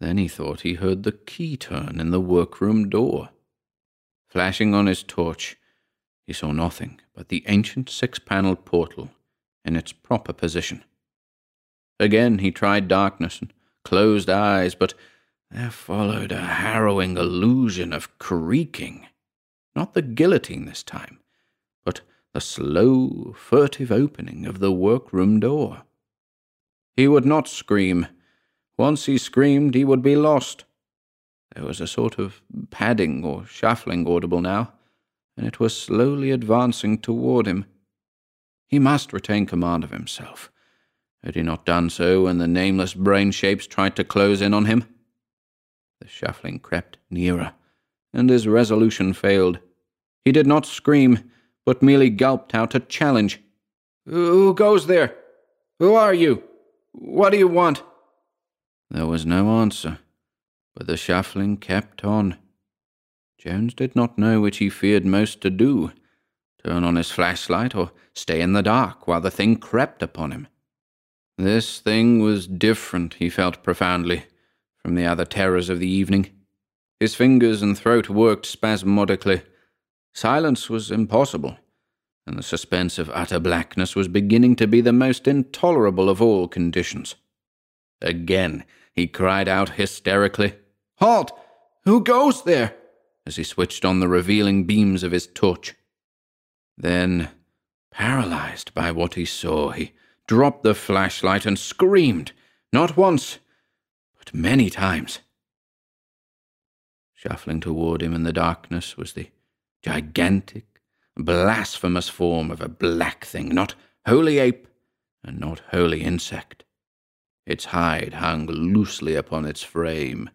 Then he thought he heard the key turn in the workroom door. Flashing on his torch, he saw nothing but the ancient six-paneled portal in its proper position. Again he tried darkness and closed eyes, but there followed a harrowing illusion of creaking. Not the guillotine this time, but the slow, furtive opening of the workroom door. He would not scream. Once he screamed, he would be lost. There was a sort of padding or shuffling audible now, and it was slowly advancing toward him. He must retain command of himself. Had he not done so when the nameless brain shapes tried to close in on him? The shuffling crept nearer, and his resolution failed. He did not scream, but merely gulped out a challenge. "Who goes there? Who are you? What do you want?" There was no answer, but the shuffling kept on. Jones did not know which he feared most to do, turn on his flashlight or stay in the dark while the thing crept upon him. This thing was different, he felt profoundly, from the other terrors of the evening. His fingers and throat worked spasmodically. Silence was impossible, and the suspense of utter blackness was beginning to be the most intolerable of all conditions. Again he cried out hysterically, "Halt! Who goes there?" as he switched on the revealing beams of his torch. Then, paralyzed by what he saw, he dropped the flashlight and screamed, not once, but many times. Shuffling toward him in the darkness was the gigantic, blasphemous form of a black thing, not wholly ape and not wholly insect. Its hide hung loosely upon its frame,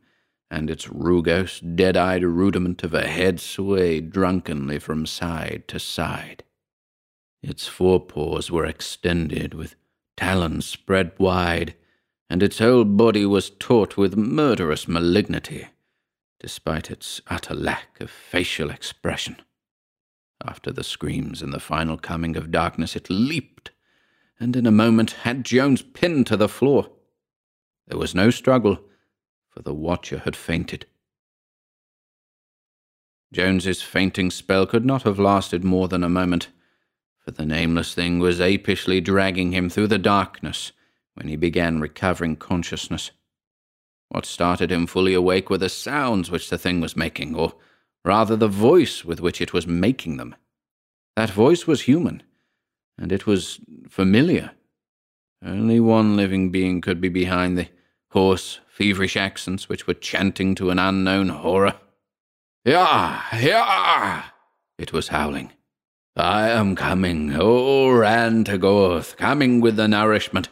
and its rugose, dead-eyed rudiment of a head swayed drunkenly from side to side. Its forepaws were extended, with talons spread wide, and its whole body was taut with murderous malignity, despite its utter lack of facial expression. After the screams and the final coming of darkness, it leaped, and in a moment had Jones pinned to the floor. There was no struggle, for the watcher had fainted. Jones's fainting spell could not have lasted more than a moment, for the nameless thing was apishly dragging him through the darkness when he began recovering consciousness. What started him fully awake were the sounds which the thing was making, or rather the voice with which it was making them. That voice was human, and it was familiar. Only one living being could be behind the hoarse, feverish accents which were chanting to an unknown horror. "'Yah! Yah!' it was howling. "'I am coming, O Rhan-Tegoth, coming with the nourishment.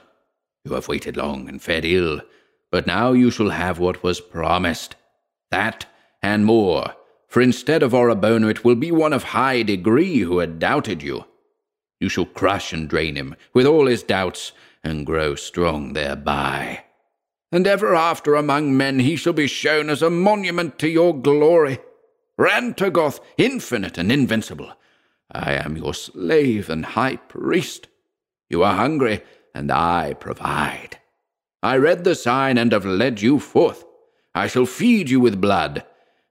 You have waited long and fed ill, but now you shall have what was promised. That and more, for instead of Orabona it will be one of high degree who had doubted you. You shall crush and drain him with all his doubts, and grow strong thereby. And ever after among men he shall be shown as a monument to your glory. Rhan-Tegoth, infinite and invincible, I am your slave and high priest. You are hungry, and I provide. I read the sign and have led you forth. I shall feed you with blood,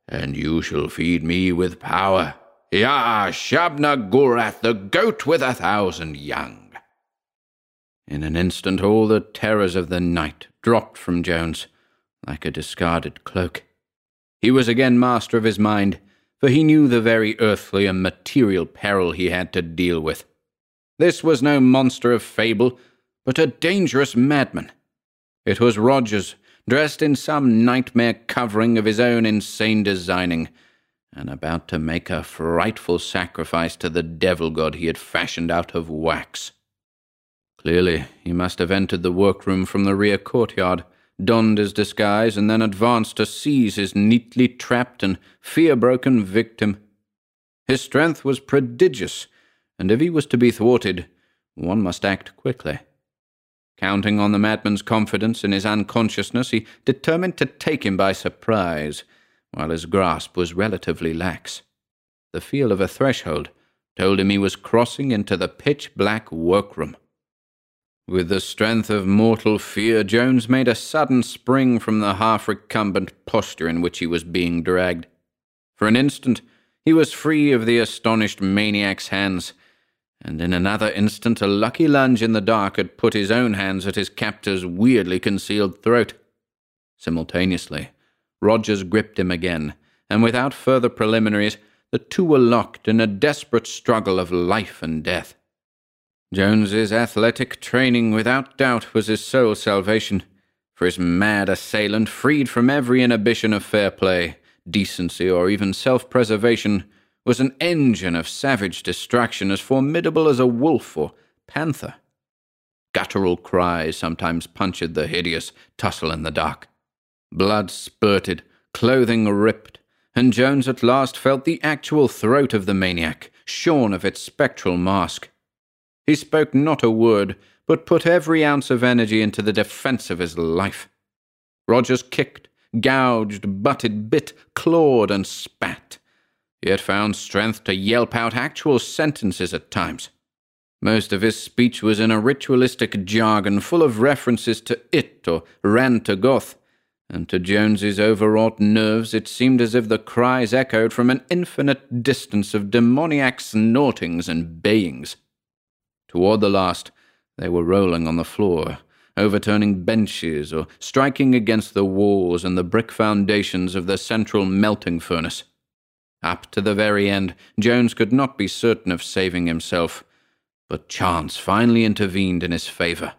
and you shall feed me with power. Yah, Shabna Gorath, the goat with a thousand young." In an instant all the terrors of the night dropped from Jones, like a discarded cloak. He was again master of his mind, for he knew the very earthly and material peril he had to deal with. This was no monster of fable, but a dangerous madman. It was Rogers, dressed in some nightmare covering of his own insane designing, and about to make a frightful sacrifice to the devil-god he had fashioned out of wax. Clearly, he must have entered the workroom from the rear courtyard, donned his disguise, and then advanced to seize his neatly trapped and fear-broken victim. His strength was prodigious, and if he was to be thwarted, one must act quickly. Counting on the madman's confidence in his unconsciousness, he determined to take him by surprise, while his grasp was relatively lax. The feel of a threshold told him he was crossing into the pitch-black workroom. With the strength of mortal fear, Jones made a sudden spring from the half-recumbent posture in which he was being dragged. For an instant, he was free of the astonished maniac's hands, and in another instant a lucky lunge in the dark had put his own hands at his captor's weirdly concealed throat. Simultaneously, Rogers gripped him again, and without further preliminaries, the two were locked in a desperate struggle of life and death. Jones's athletic training, without doubt, was his sole salvation, for his mad assailant, freed from every inhibition of fair play, decency, or even self-preservation, was an engine of savage destruction as formidable as a wolf or panther. Guttural cries sometimes punctured the hideous tussle in the dark. Blood spurted, clothing ripped, and Jones at last felt the actual throat of the maniac, shorn of its spectral mask. He spoke not a word, but put every ounce of energy into the defence of his life. Rogers kicked, gouged, butted, bit, clawed, and spat. He had found strength to yelp out actual sentences at times. Most of his speech was in a ritualistic jargon full of references to it or Rhan-Tegoth, and to Jones's overwrought nerves it seemed as if the cries echoed from an infinite distance of demoniac snortings and bayings. Toward the last, they were rolling on the floor, overturning benches or striking against the walls and the brick foundations of the central melting furnace. Up to the very end, Jones could not be certain of saving himself, but chance finally intervened in his favour.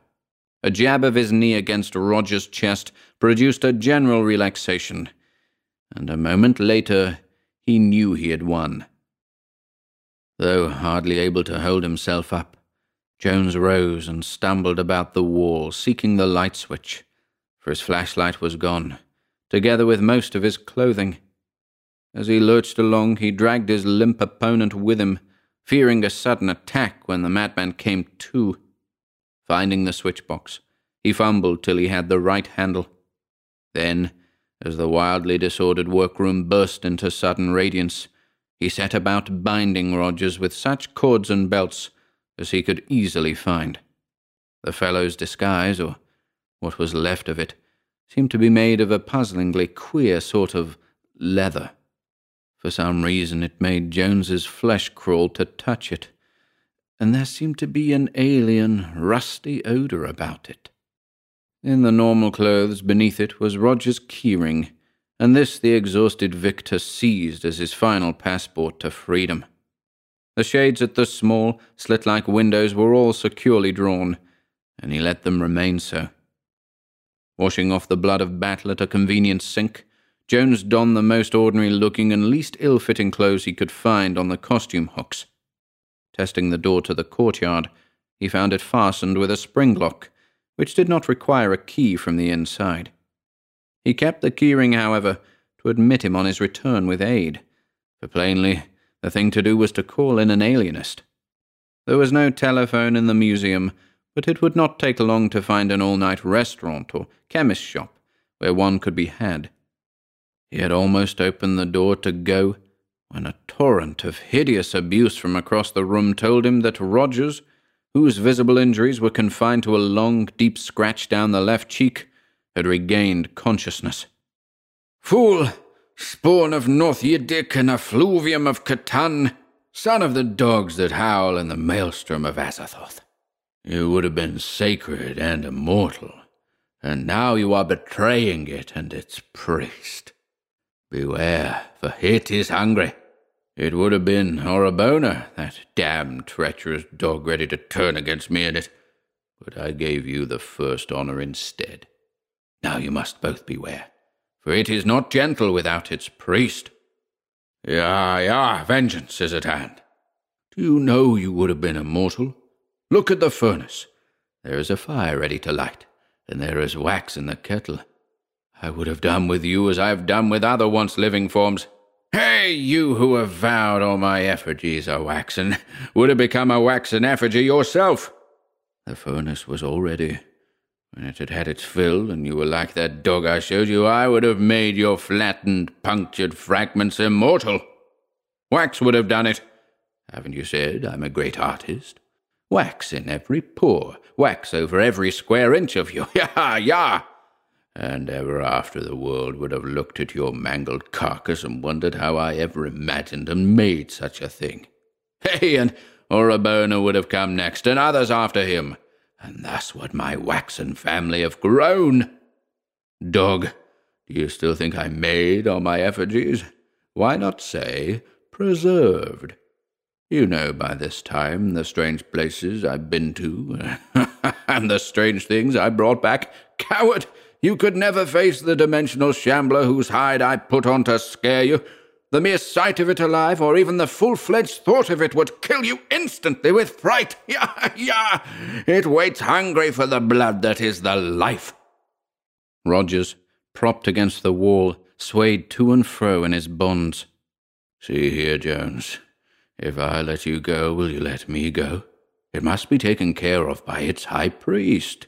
A jab of his knee against Roger's chest produced a general relaxation, and a moment later he knew he had won. Though hardly able to hold himself up, Jones rose and stumbled about the wall, seeking the light switch, for his flashlight was gone, together with most of his clothing. As he lurched along, he dragged his limp opponent with him, fearing a sudden attack when the madman came to. Finding the switchbox, he fumbled till he had the right handle. Then, as the wildly disordered workroom burst into sudden radiance, he set about binding Rogers with such cords and belts as he could easily find. The fellow's disguise, or what was left of it, seemed to be made of a puzzlingly queer sort of leather. For some reason it made Jones's flesh crawl to touch it, and there seemed to be an alien, rusty odour about it. In the normal clothes beneath it was Roger's keyring, and this the exhausted victor seized as his final passport to freedom. The shades at the small, slit-like windows were all securely drawn, and he let them remain so. Washing off the blood of battle at a convenient sink, Jones donned the most ordinary-looking and least ill-fitting clothes he could find on the costume hooks. Testing the door to the courtyard, he found it fastened with a spring lock, which did not require a key from the inside. He kept the keyring, however, to admit him on his return with aid, for plainly the thing to do was to call in an alienist. There was no telephone in the museum, but it would not take long to find an all-night restaurant or chemist shop where one could be had. He had almost opened the door to go when a torrent of hideous abuse from across the room told him that Rogers, whose visible injuries were confined to a long, deep scratch down the left cheek, had regained consciousness. "Fool! Spawn of North Yiddick and effluvium of Catan, son of the dogs that howl in the maelstrom of Azathoth. You would have been sacred and immortal, and now you are betraying it and its priest. Beware, for it is hungry. It would have been Orabona, that damned treacherous dog ready to turn against me in it, but I gave you the first honour instead. Now you must both beware, for it is not gentle without its priest. Yah, yah, vengeance is at hand. Do you know you would have been immortal? Look at the furnace. There is a fire ready to light, and there is wax in the kettle. I would have done with you as I have done with other once-living forms. Hey, you who have vowed all my effigies are waxen, would have become a waxen effigy yourself. The furnace was all ready. When it had had its fill, and you were like that dog I showed you, I would have made your flattened, punctured fragments immortal. Wax would have done it. Haven't you said I'm a great artist? Wax in every pore, wax over every square inch of you. Yah, yah! And ever after the world would have looked at your mangled carcass and wondered how I ever imagined and made such a thing. Hey, and Orabona would have come next, and others after him, and thus would my waxen family have grown. Dog, do you still think I made all my effigies? Why not say preserved? You know by this time the strange places I've been to, and the strange things I brought back. Coward! You could never face the dimensional shambler whose hide I put on to scare you. The mere sight of it alive, or even the full-fledged thought of it, would kill you instantly with fright. Yah, yah! It waits hungry for the blood that is the life." Rogers, propped against the wall, swayed to and fro in his bonds. "See here, Jones. If I let you go, will you let me go? It must be taken care of by its high priest.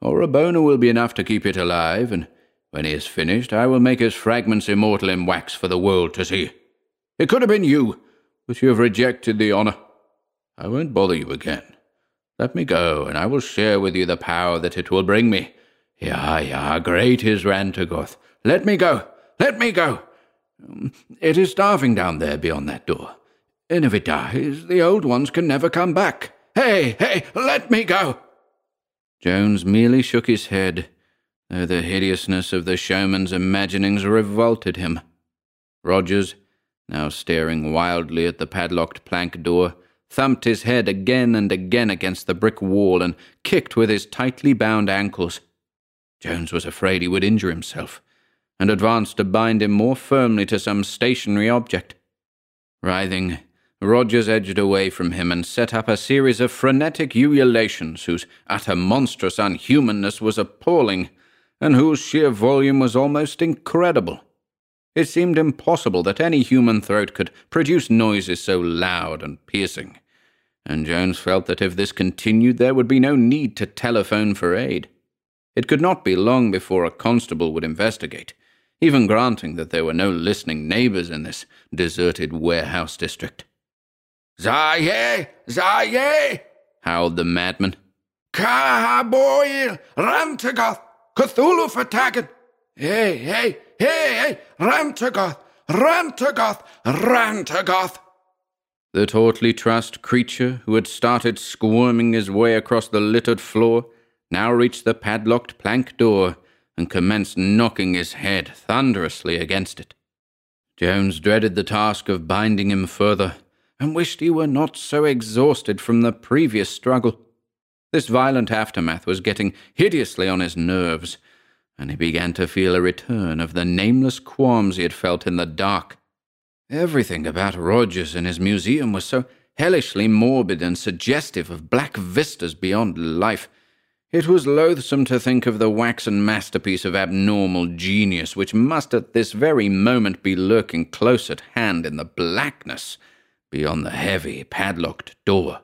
Orabona will be enough to keep it alive, and when he is finished, I will make his fragments immortal in wax for the world to see. It could have been you, but you have rejected the honour. I won't bother you again. Let me go, and I will share with you the power that it will bring me. Yah, yah, great is Rhan-Tegoth. Let me go! Let me go! It is starving down there beyond that door, and if it dies, the old ones can never come back. Hey, hey, let me go!" Jones merely shook his head, though the hideousness of the showman's imaginings revolted him. Rogers, now staring wildly at the padlocked plank door, thumped his head again and again against the brick wall and kicked with his tightly bound ankles. Jones was afraid he would injure himself, and advanced to bind him more firmly to some stationary object. Writhing, Rogers edged away from him and set up a series of frenetic ululations whose utter monstrous unhumanness was appalling, and whose sheer volume was almost incredible. It seemed impossible that any human throat could produce noises so loud and piercing, and Jones felt that if this continued there would be no need to telephone for aid. It could not be long before a constable would investigate, even granting that there were no listening neighbours in this deserted warehouse district. "Zaye! Zaye!" howled the madman. "Kahaboil! Rhan-Tegoth! Cthulhu Fatagan! Hey, hey, hey, hey! Rhan-Tegoth! Rhan-Tegoth! Rhan-Tegoth!" The tautly trussed creature, who had started squirming his way across the littered floor, now reached the padlocked plank door and commenced knocking his head thunderously against it. Jones dreaded the task of binding him further, and wished he were not so exhausted from the previous struggle. This violent aftermath was getting hideously on his nerves, and he began to feel a return of the nameless qualms he had felt in the dark. Everything about Rogers and his museum was so hellishly morbid and suggestive of black vistas beyond life. It was loathsome to think of the waxen masterpiece of abnormal genius which must at this very moment be lurking close at hand in the blackness beyond the heavy, padlocked door.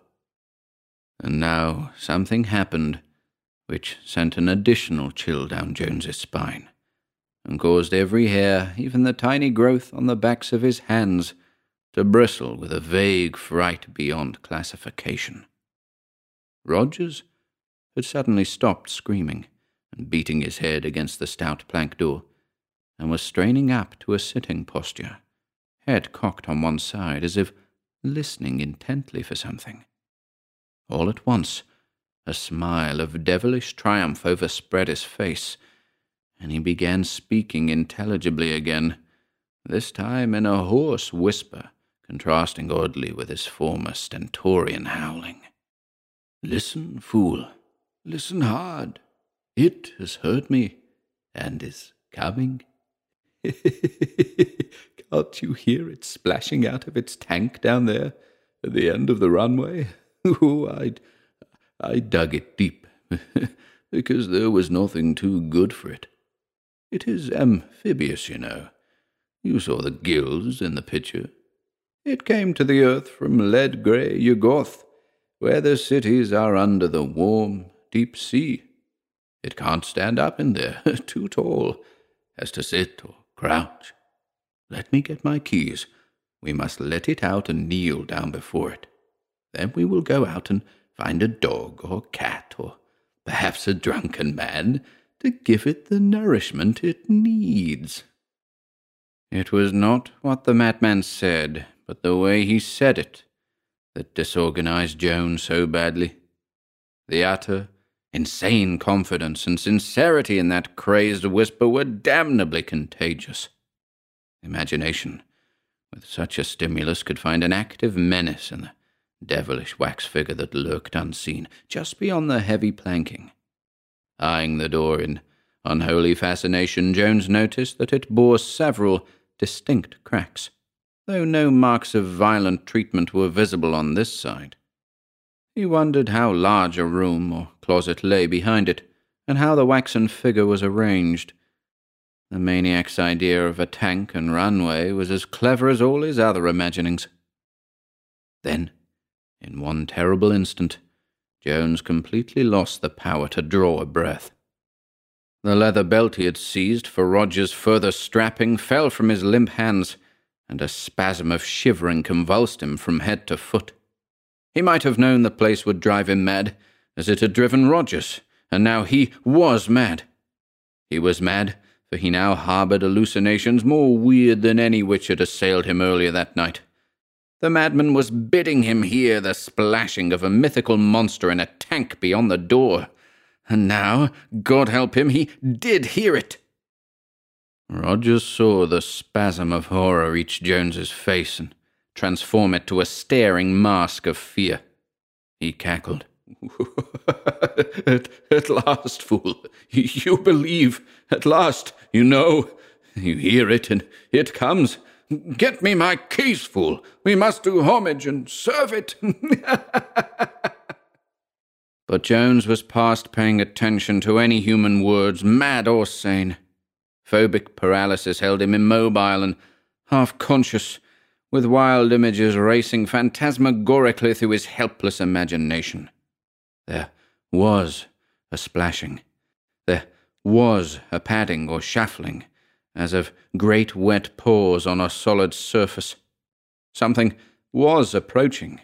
And now something happened which sent an additional chill down Jones's spine and caused every hair, even the tiny growth on the backs of his hands, to bristle with a vague fright beyond classification. Rogers had suddenly stopped screaming and beating his head against the stout plank door, and was straining up to a sitting posture, head cocked on one side as if listening intently for something. All at once, a smile of devilish triumph overspread his face, and he began speaking intelligibly again, this time in a hoarse whisper, contrasting oddly with his former stentorian howling. "Listen, fool. Listen hard. It has heard me, and is coming. Can't you hear it splashing out of its tank down there, at the end of the runway? Oh, I, I dug it deep, because there was nothing too good for it. It is amphibious, you know. You saw the gills in the picture. It came to the earth from lead-grey Yugoth, where the cities are under the warm, deep sea. It can't stand up in there, too tall, as to sit or crouch. Let me get my keys. We must let it out and kneel down before it. Then we will go out and find a dog or cat or perhaps a drunken man to give it the nourishment it needs." It was not what the madman said, but the way he said it, that disorganized Joan so badly. The utter insane confidence and sincerity in that crazed whisper were damnably contagious. Imagination, with such a stimulus, could find an active menace in the devilish wax figure that lurked unseen, just beyond the heavy planking. Eyeing the door in unholy fascination, Jones noticed that it bore several distinct cracks, though no marks of violent treatment were visible on this side. He wondered how large a room or closet lay behind it, and how the waxen figure was arranged. The maniac's idea of a tank and runway was as clever as all his other imaginings. Then, in one terrible instant, Jones completely lost the power to draw a breath. The leather belt he had seized for Roger's further strapping fell from his limp hands, and a spasm of shivering convulsed him from head to foot. He might have known the place would drive him mad, as it had driven Rogers, and now he was mad. He was mad, for he now harboured hallucinations more weird than any which had assailed him earlier that night. The madman was bidding him hear the splashing of a mythical monster in a tank beyond the door, and now, God help him, he did hear it. Rogers saw the spasm of horror reach Jones's face and transform it to a staring mask of fear. He cackled. at, at last, fool, you believe. At last, you know. You hear it, and it comes. Get me my keys, fool. We must do homage and serve it. But Jones was past paying attention to any human words, mad or sane. Phobic paralysis held him immobile and half-conscious, with wild images racing phantasmagorically through his helpless imagination. There was a splashing. There was a padding or shuffling, as of great wet paws on a solid surface. Something was approaching.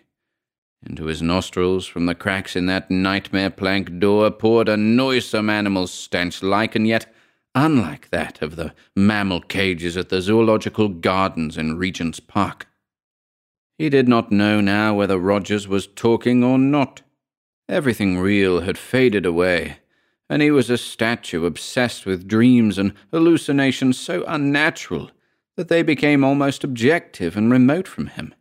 Into his nostrils, from the cracks in that nightmare plank door, poured a noisome animal stench, like and yet unlike that of the mammal cages at the zoological gardens in Regent's Park. He did not know now whether Rogers was talking or not. Everything real had faded away, and he was a statue obsessed with dreams and hallucinations so unnatural that they became almost objective and remote from him.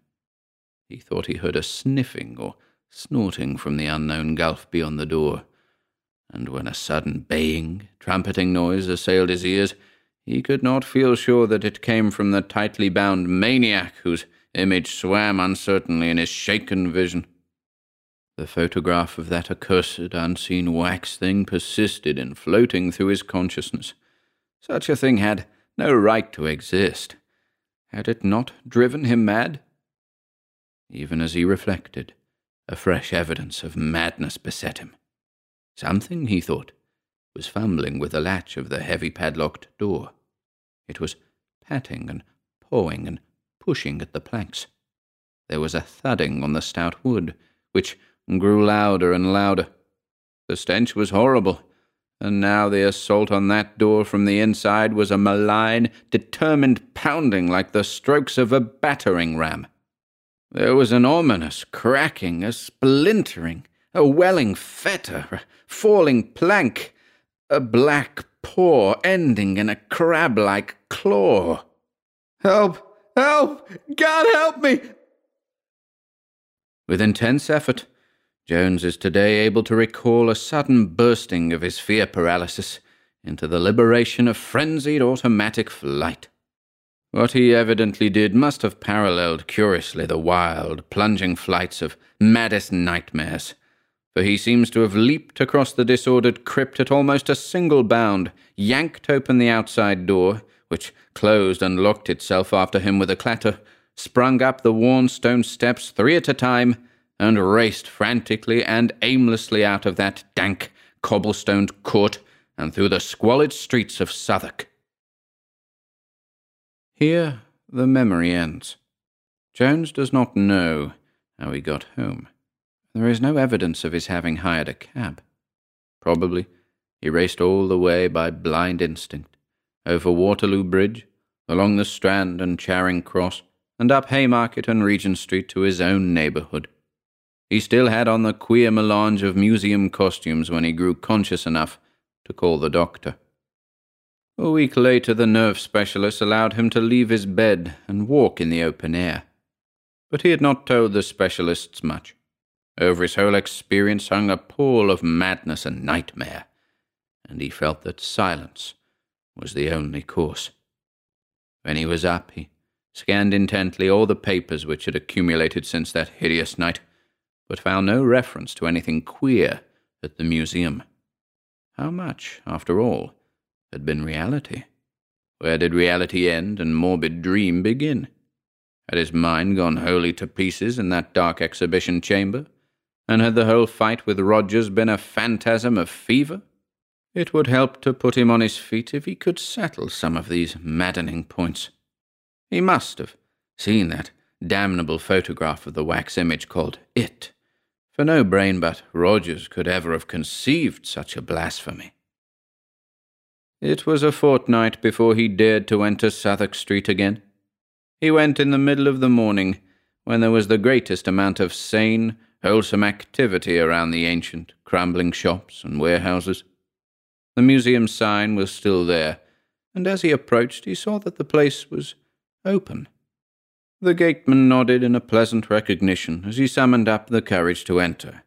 He thought he heard a sniffing or snorting from the unknown gulf beyond the door, and when a sudden baying, trumpeting noise assailed his ears, he could not feel sure that it came from the tightly bound maniac whose image swam uncertainly in his shaken vision. The photograph of that accursed, unseen wax thing persisted in floating through his consciousness. Such a thing had no right to exist. Had it not driven him mad? Even as he reflected, a fresh evidence of madness beset him. Something, he thought, was fumbling with the latch of the heavy padlocked door. It was patting and pawing and pushing at the planks. There was a thudding on the stout wood, which grew louder and louder. The stench was horrible, and now the assault on that door from the inside was a malign, determined pounding like the strokes of a battering ram. There was an ominous cracking, a splintering, a welling fetter, a falling plank, a black paw ending in a crab-like claw. "Help! Help! God help me!" With intense effort, Jones is today able to recall a sudden bursting of his fear paralysis into the liberation of frenzied automatic flight. What he evidently did must have paralleled curiously the wild, plunging flights of maddest nightmares, for he seems to have leaped across the disordered crypt at almost a single bound, yanked open the outside door, which closed and locked itself after him with a clatter, sprung up the worn stone steps three at a time, and raced frantically and aimlessly out of that dank, cobblestoned court and through the squalid streets of Southwark. Here the memory ends. Jones does not know how he got home. There is no evidence of his having hired a cab. Probably he raced all the way by blind instinct, over Waterloo Bridge, along the Strand and Charing Cross, and up Haymarket and Regent Street to his own neighbourhood. He still had on the queer melange of museum costumes when he grew conscious enough to call the doctor. A week later the nerve specialist allowed him to leave his bed and walk in the open air. But he had not told the specialists much. Over his whole experience hung a pall of madness and nightmare, and he felt that silence was the only course. When he was up, he scanned intently all the papers which had accumulated since that hideous night, but found no reference to anything queer at the museum. How much, after all, had been reality? Where did reality end and morbid dream begin? Had his mind gone wholly to pieces in that dark exhibition chamber? And had the whole fight with Rogers been a phantasm of fever? It would help to put him on his feet if he could settle some of these maddening points. He must have seen that damnable photograph of the wax image called It, for no brain but Rogers could ever have conceived such a blasphemy. It was a fortnight before he dared to enter Southwark Street again. He went in the middle of the morning, when there was the greatest amount of sane, wholesome activity around the ancient, crumbling shops and warehouses. The museum sign was still there, and as he approached he saw that the place was open. The gateman nodded in a pleasant recognition as he summoned up the courage to enter,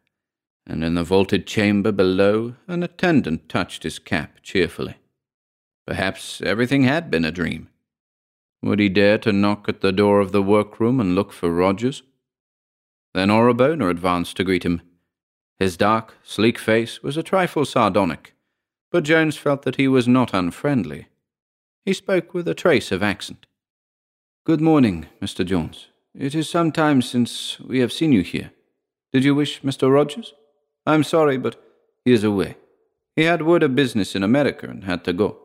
and in the vaulted chamber below an attendant touched his cap cheerfully. Perhaps everything had been a dream. Would he dare to knock at the door of the workroom and look for Rogers? Then Orabona advanced to greet him. His dark, sleek face was a trifle sardonic, but Jones felt that he was not unfriendly. He spoke with a trace of accent. "Good morning, Mister Jones. It is some time since we have seen you here. Did you wish Mister Rogers? I'm sorry, but he is away. He had word of business in America and had to go.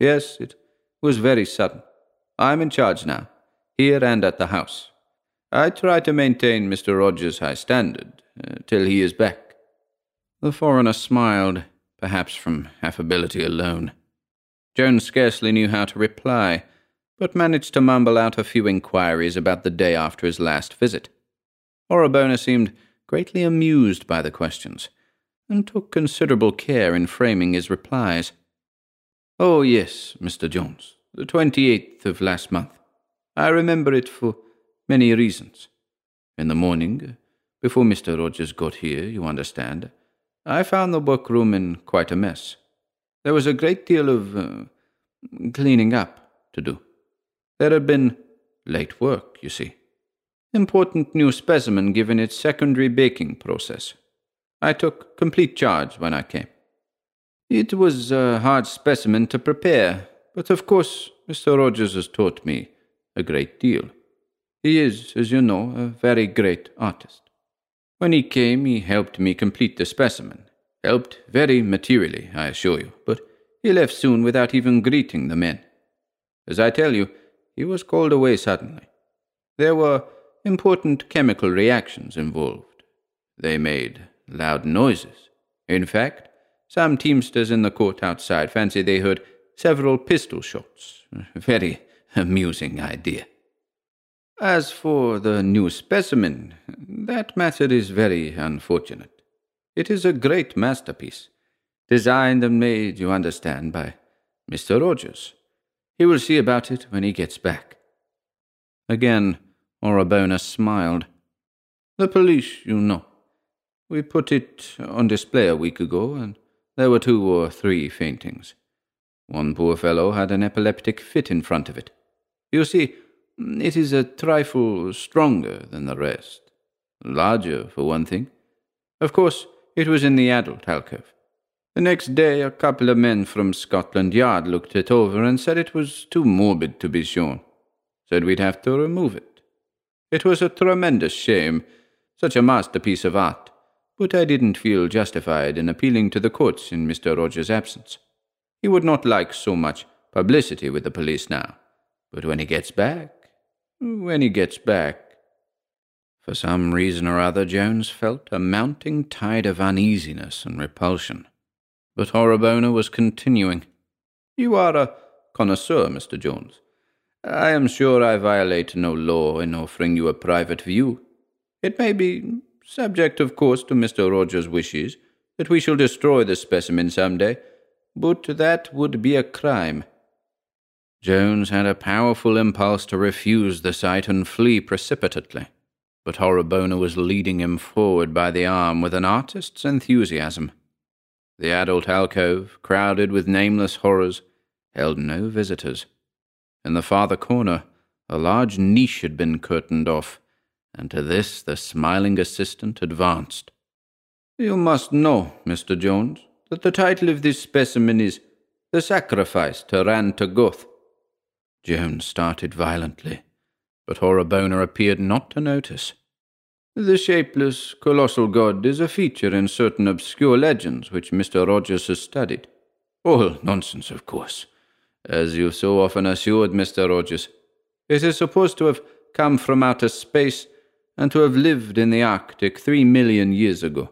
Yes, it was very sudden. I'm in charge now, here and at the house. I try to maintain Mister Rogers' high standard uh, till he is back." The foreigner smiled, perhaps from affability alone. Jones scarcely knew how to reply, but managed to mumble out a few inquiries about the day after his last visit. Orabona seemed greatly amused by the questions, and took considerable care in framing his replies. "Oh, yes, Mister Jones, the twenty-eighth of last month. I remember it for many reasons. In the morning, before Mister Rogers got here, you understand, I found the workroom in quite a mess. There was a great deal of uh, cleaning up to do. There had been late work, you see. Important new specimen given its secondary baking process. I took complete charge when I came. It was a hard specimen to prepare, but of course Mister Rogers has taught me a great deal. He is, as you know, a very great artist. When he came, he helped me complete the specimen. Helped very materially, I assure you, but he left soon without even greeting the men. As I tell you, he was called away suddenly. There were important chemical reactions involved. They made loud noises. In fact, some teamsters in the court outside fancy they heard several pistol shots. Very amusing idea. As for the new specimen, that matter is very unfortunate. It is a great masterpiece, designed and made, you understand, by Mister Rogers. He will see about it when he gets back. Again, Orabona smiled. The police, you know. We put it on display a week ago, and there were two or three faintings. One poor fellow had an epileptic fit in front of it. You see, it is a trifle stronger than the rest. Larger, for one thing. Of course, it was in the adult alcove. The next day a couple of men from Scotland Yard looked it over and said it was too morbid to be shown. Said we'd have to remove it. It was a tremendous shame, such a masterpiece of art, but I didn't feel justified in appealing to the courts in Mister Rogers' absence. He would not like so much publicity with the police now. But when he gets back, when he gets back... For some reason or other, Jones felt a mounting tide of uneasiness and repulsion. But Orabona was continuing. You are a connoisseur, Mister Jones. I am sure I violate no law in offering you a private view. It may be, subject of course to Mister Rogers' wishes, that we shall destroy the specimen some day, but that would be a crime. Jones had a powerful impulse to refuse the sight and flee precipitately, but Orabona was leading him forward by the arm with an artist's enthusiasm. The adult alcove, crowded with nameless horrors, held no visitors. In the farther corner, a large niche had been curtained off, and to this the smiling assistant advanced. You must know, Mister Jones, that the title of this specimen is The Sacrifice to Rhan-Tegoth. Jones started violently, but Orabona appeared not to notice. The shapeless, colossal god is a feature in certain obscure legends which Mister Rogers has studied. All nonsense, of course. As you so often assured Mister Rogers, it is supposed to have come from outer space and to have lived in the Arctic three million years ago.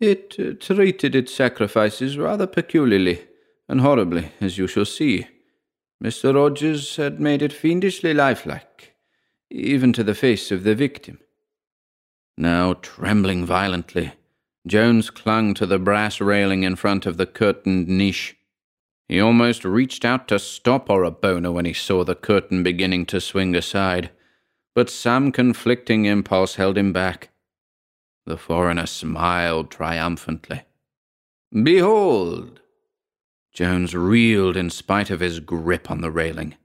It uh, treated its sacrifices rather peculiarly and horribly, as you shall see. Mister Rogers had made it fiendishly lifelike, even to the face of the victim. Now, trembling violently, Jones clung to the brass railing in front of the curtained niche. He almost reached out to stop Orabona when he saw the curtain beginning to swing aside, but some conflicting impulse held him back. The foreigner smiled triumphantly. Behold! Jones reeled in spite of his grip on the railing.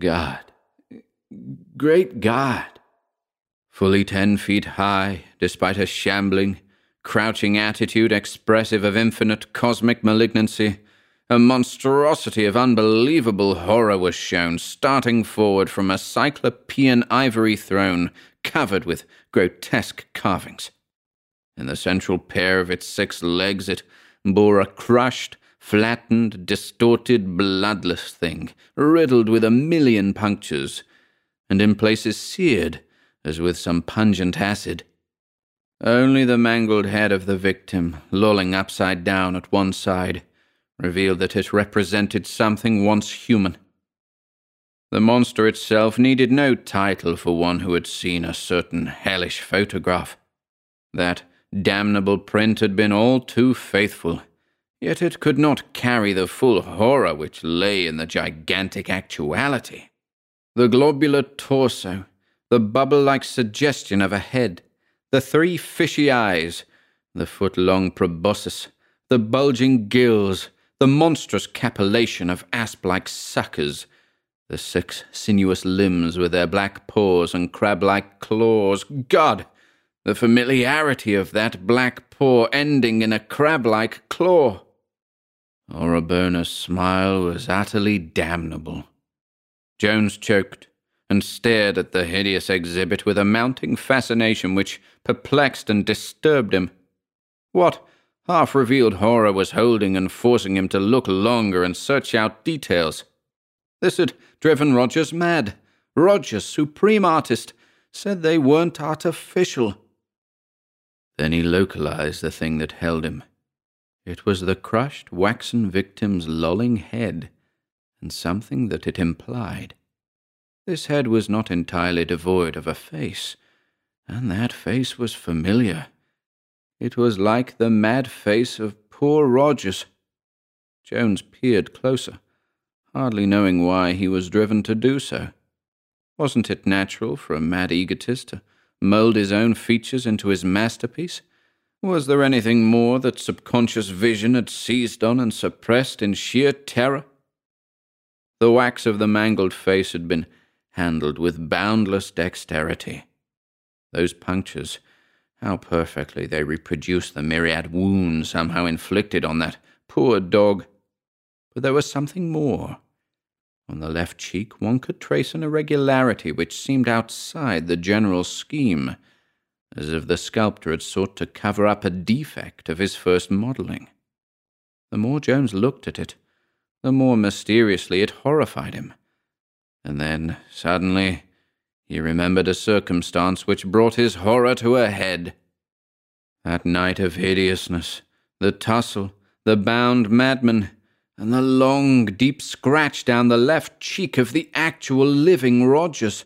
God! Great God! Fully ten feet high, despite a shambling, crouching attitude expressive of infinite cosmic malignancy, a monstrosity of unbelievable horror was shown, starting forward from a cyclopean ivory throne covered with grotesque carvings. In the central pair of its six legs it bore a crushed, flattened, distorted, bloodless thing, riddled with a million punctures, and in places seared, as with some pungent acid. Only the mangled head of the victim, lolling upside down at one side, revealed that it represented something once human. The monster itself needed no title for one who had seen a certain hellish photograph. That damnable print had been all too faithful, yet it could not carry the full horror which lay in the gigantic actuality. The globular torso, the bubble-like suggestion of a head, the three fishy eyes, the foot-long proboscis, the bulging gills, the monstrous capillation of asp-like suckers, the six sinuous limbs with their black paws and crab-like claws. God! The familiarity of that black paw ending in a crab-like claw. Orabona's smile was utterly damnable. Jones choked and stared at the hideous exhibit with a mounting fascination which perplexed and disturbed him. What half-revealed horror was holding and forcing him to look longer and search out details? This had driven Rogers mad. Rogers, supreme artist, said they weren't artificial. Then he localized the thing that held him. It was the crushed waxen victim's lolling head, and something that it implied. This head was not entirely devoid of a face, and that face was familiar. It was like the mad face of poor Rogers. Jones peered closer, hardly knowing why he was driven to do so. Wasn't it natural for a mad egotist to mould his own features into his masterpiece? Was there anything more that subconscious vision had seized on and suppressed in sheer terror? The wax of the mangled face had been handled with boundless dexterity. Those punctures, how perfectly they reproduced the myriad wounds somehow inflicted on that poor dog. But there was something more. On the left cheek one could trace an irregularity which seemed outside the general scheme, as if the sculptor had sought to cover up a defect of his first modelling. The more Jones looked at it, the more mysteriously it horrified him. And then, suddenly, he remembered a circumstance which brought his horror to a head. That night of hideousness, the tussle, the bound madman, and the long, deep scratch down the left cheek of the actual living Rogers.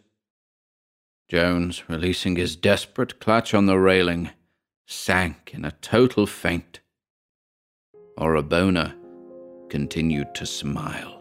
Jones, releasing his desperate clutch on the railing, sank in a total faint. Orabona continued to smile.